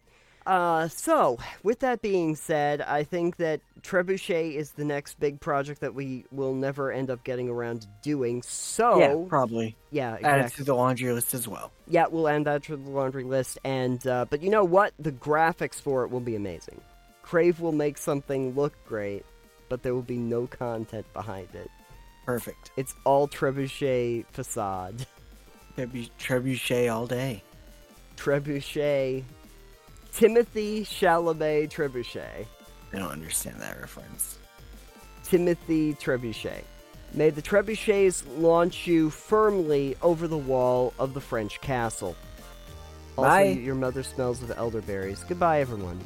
So, with that being said, I think that Trebuchet is the next big project that we will never end up getting around to doing, so... Yeah, probably. Yeah, exactly. Add it to the laundry list as well. Yeah, we'll add that to the laundry list, and, but you know what? The graphics for it will be amazing. Crave will make something look great, but there will be no content behind it. Perfect. It's all Trebuchet facade. Trebuchet all day. Trebuchet... Timothy Chalamet Trebuchet. I don't understand that reference. Timothy Trebuchet. May the Trebuchets launch you firmly over the wall of the French castle. Also, bye. Your mother smells of elderberries. Goodbye, everyone.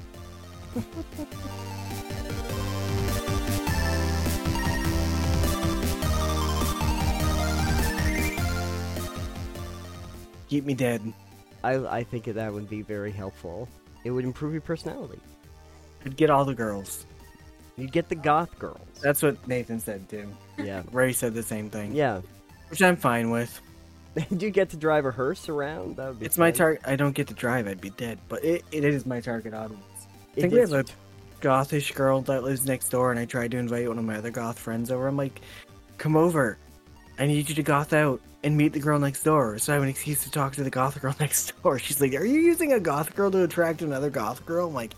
Keep me dead. I think that would be very helpful. It would improve your personality. You'd get all the girls. You'd get the goth girls. That's what Nathan said, too. Yeah. Ray said the same thing. Yeah. Which I'm fine with. Do you get to drive a hearse around? That would be my target. I don't get to drive. I'd be dead. But it is my target audience. I think we have a gothish girl that lives next door, and I tried to invite one of my other goth friends over. I'm like, come over. I need you to goth out and meet the girl next door. So I have an excuse to talk to the goth girl next door. She's like, are you using a goth girl to attract another goth girl? I'm like,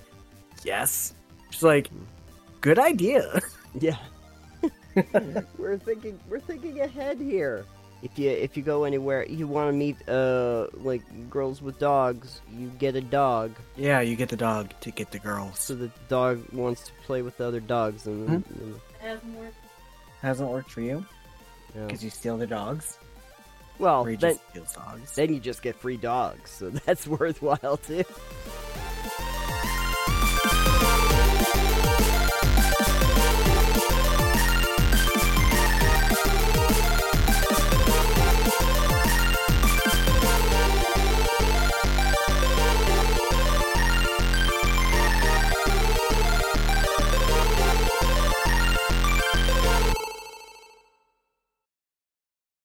yes. She's like, good idea. Yeah. We're thinking ahead here. If you go anywhere, you want to meet, like, girls with dogs, you get a dog. Yeah, you get the dog to get the girls. So the dog wants to play with the other dogs. And it hasn't worked for you? Because you steal the dogs? Well, then you just get free dogs, so that's worthwhile, too.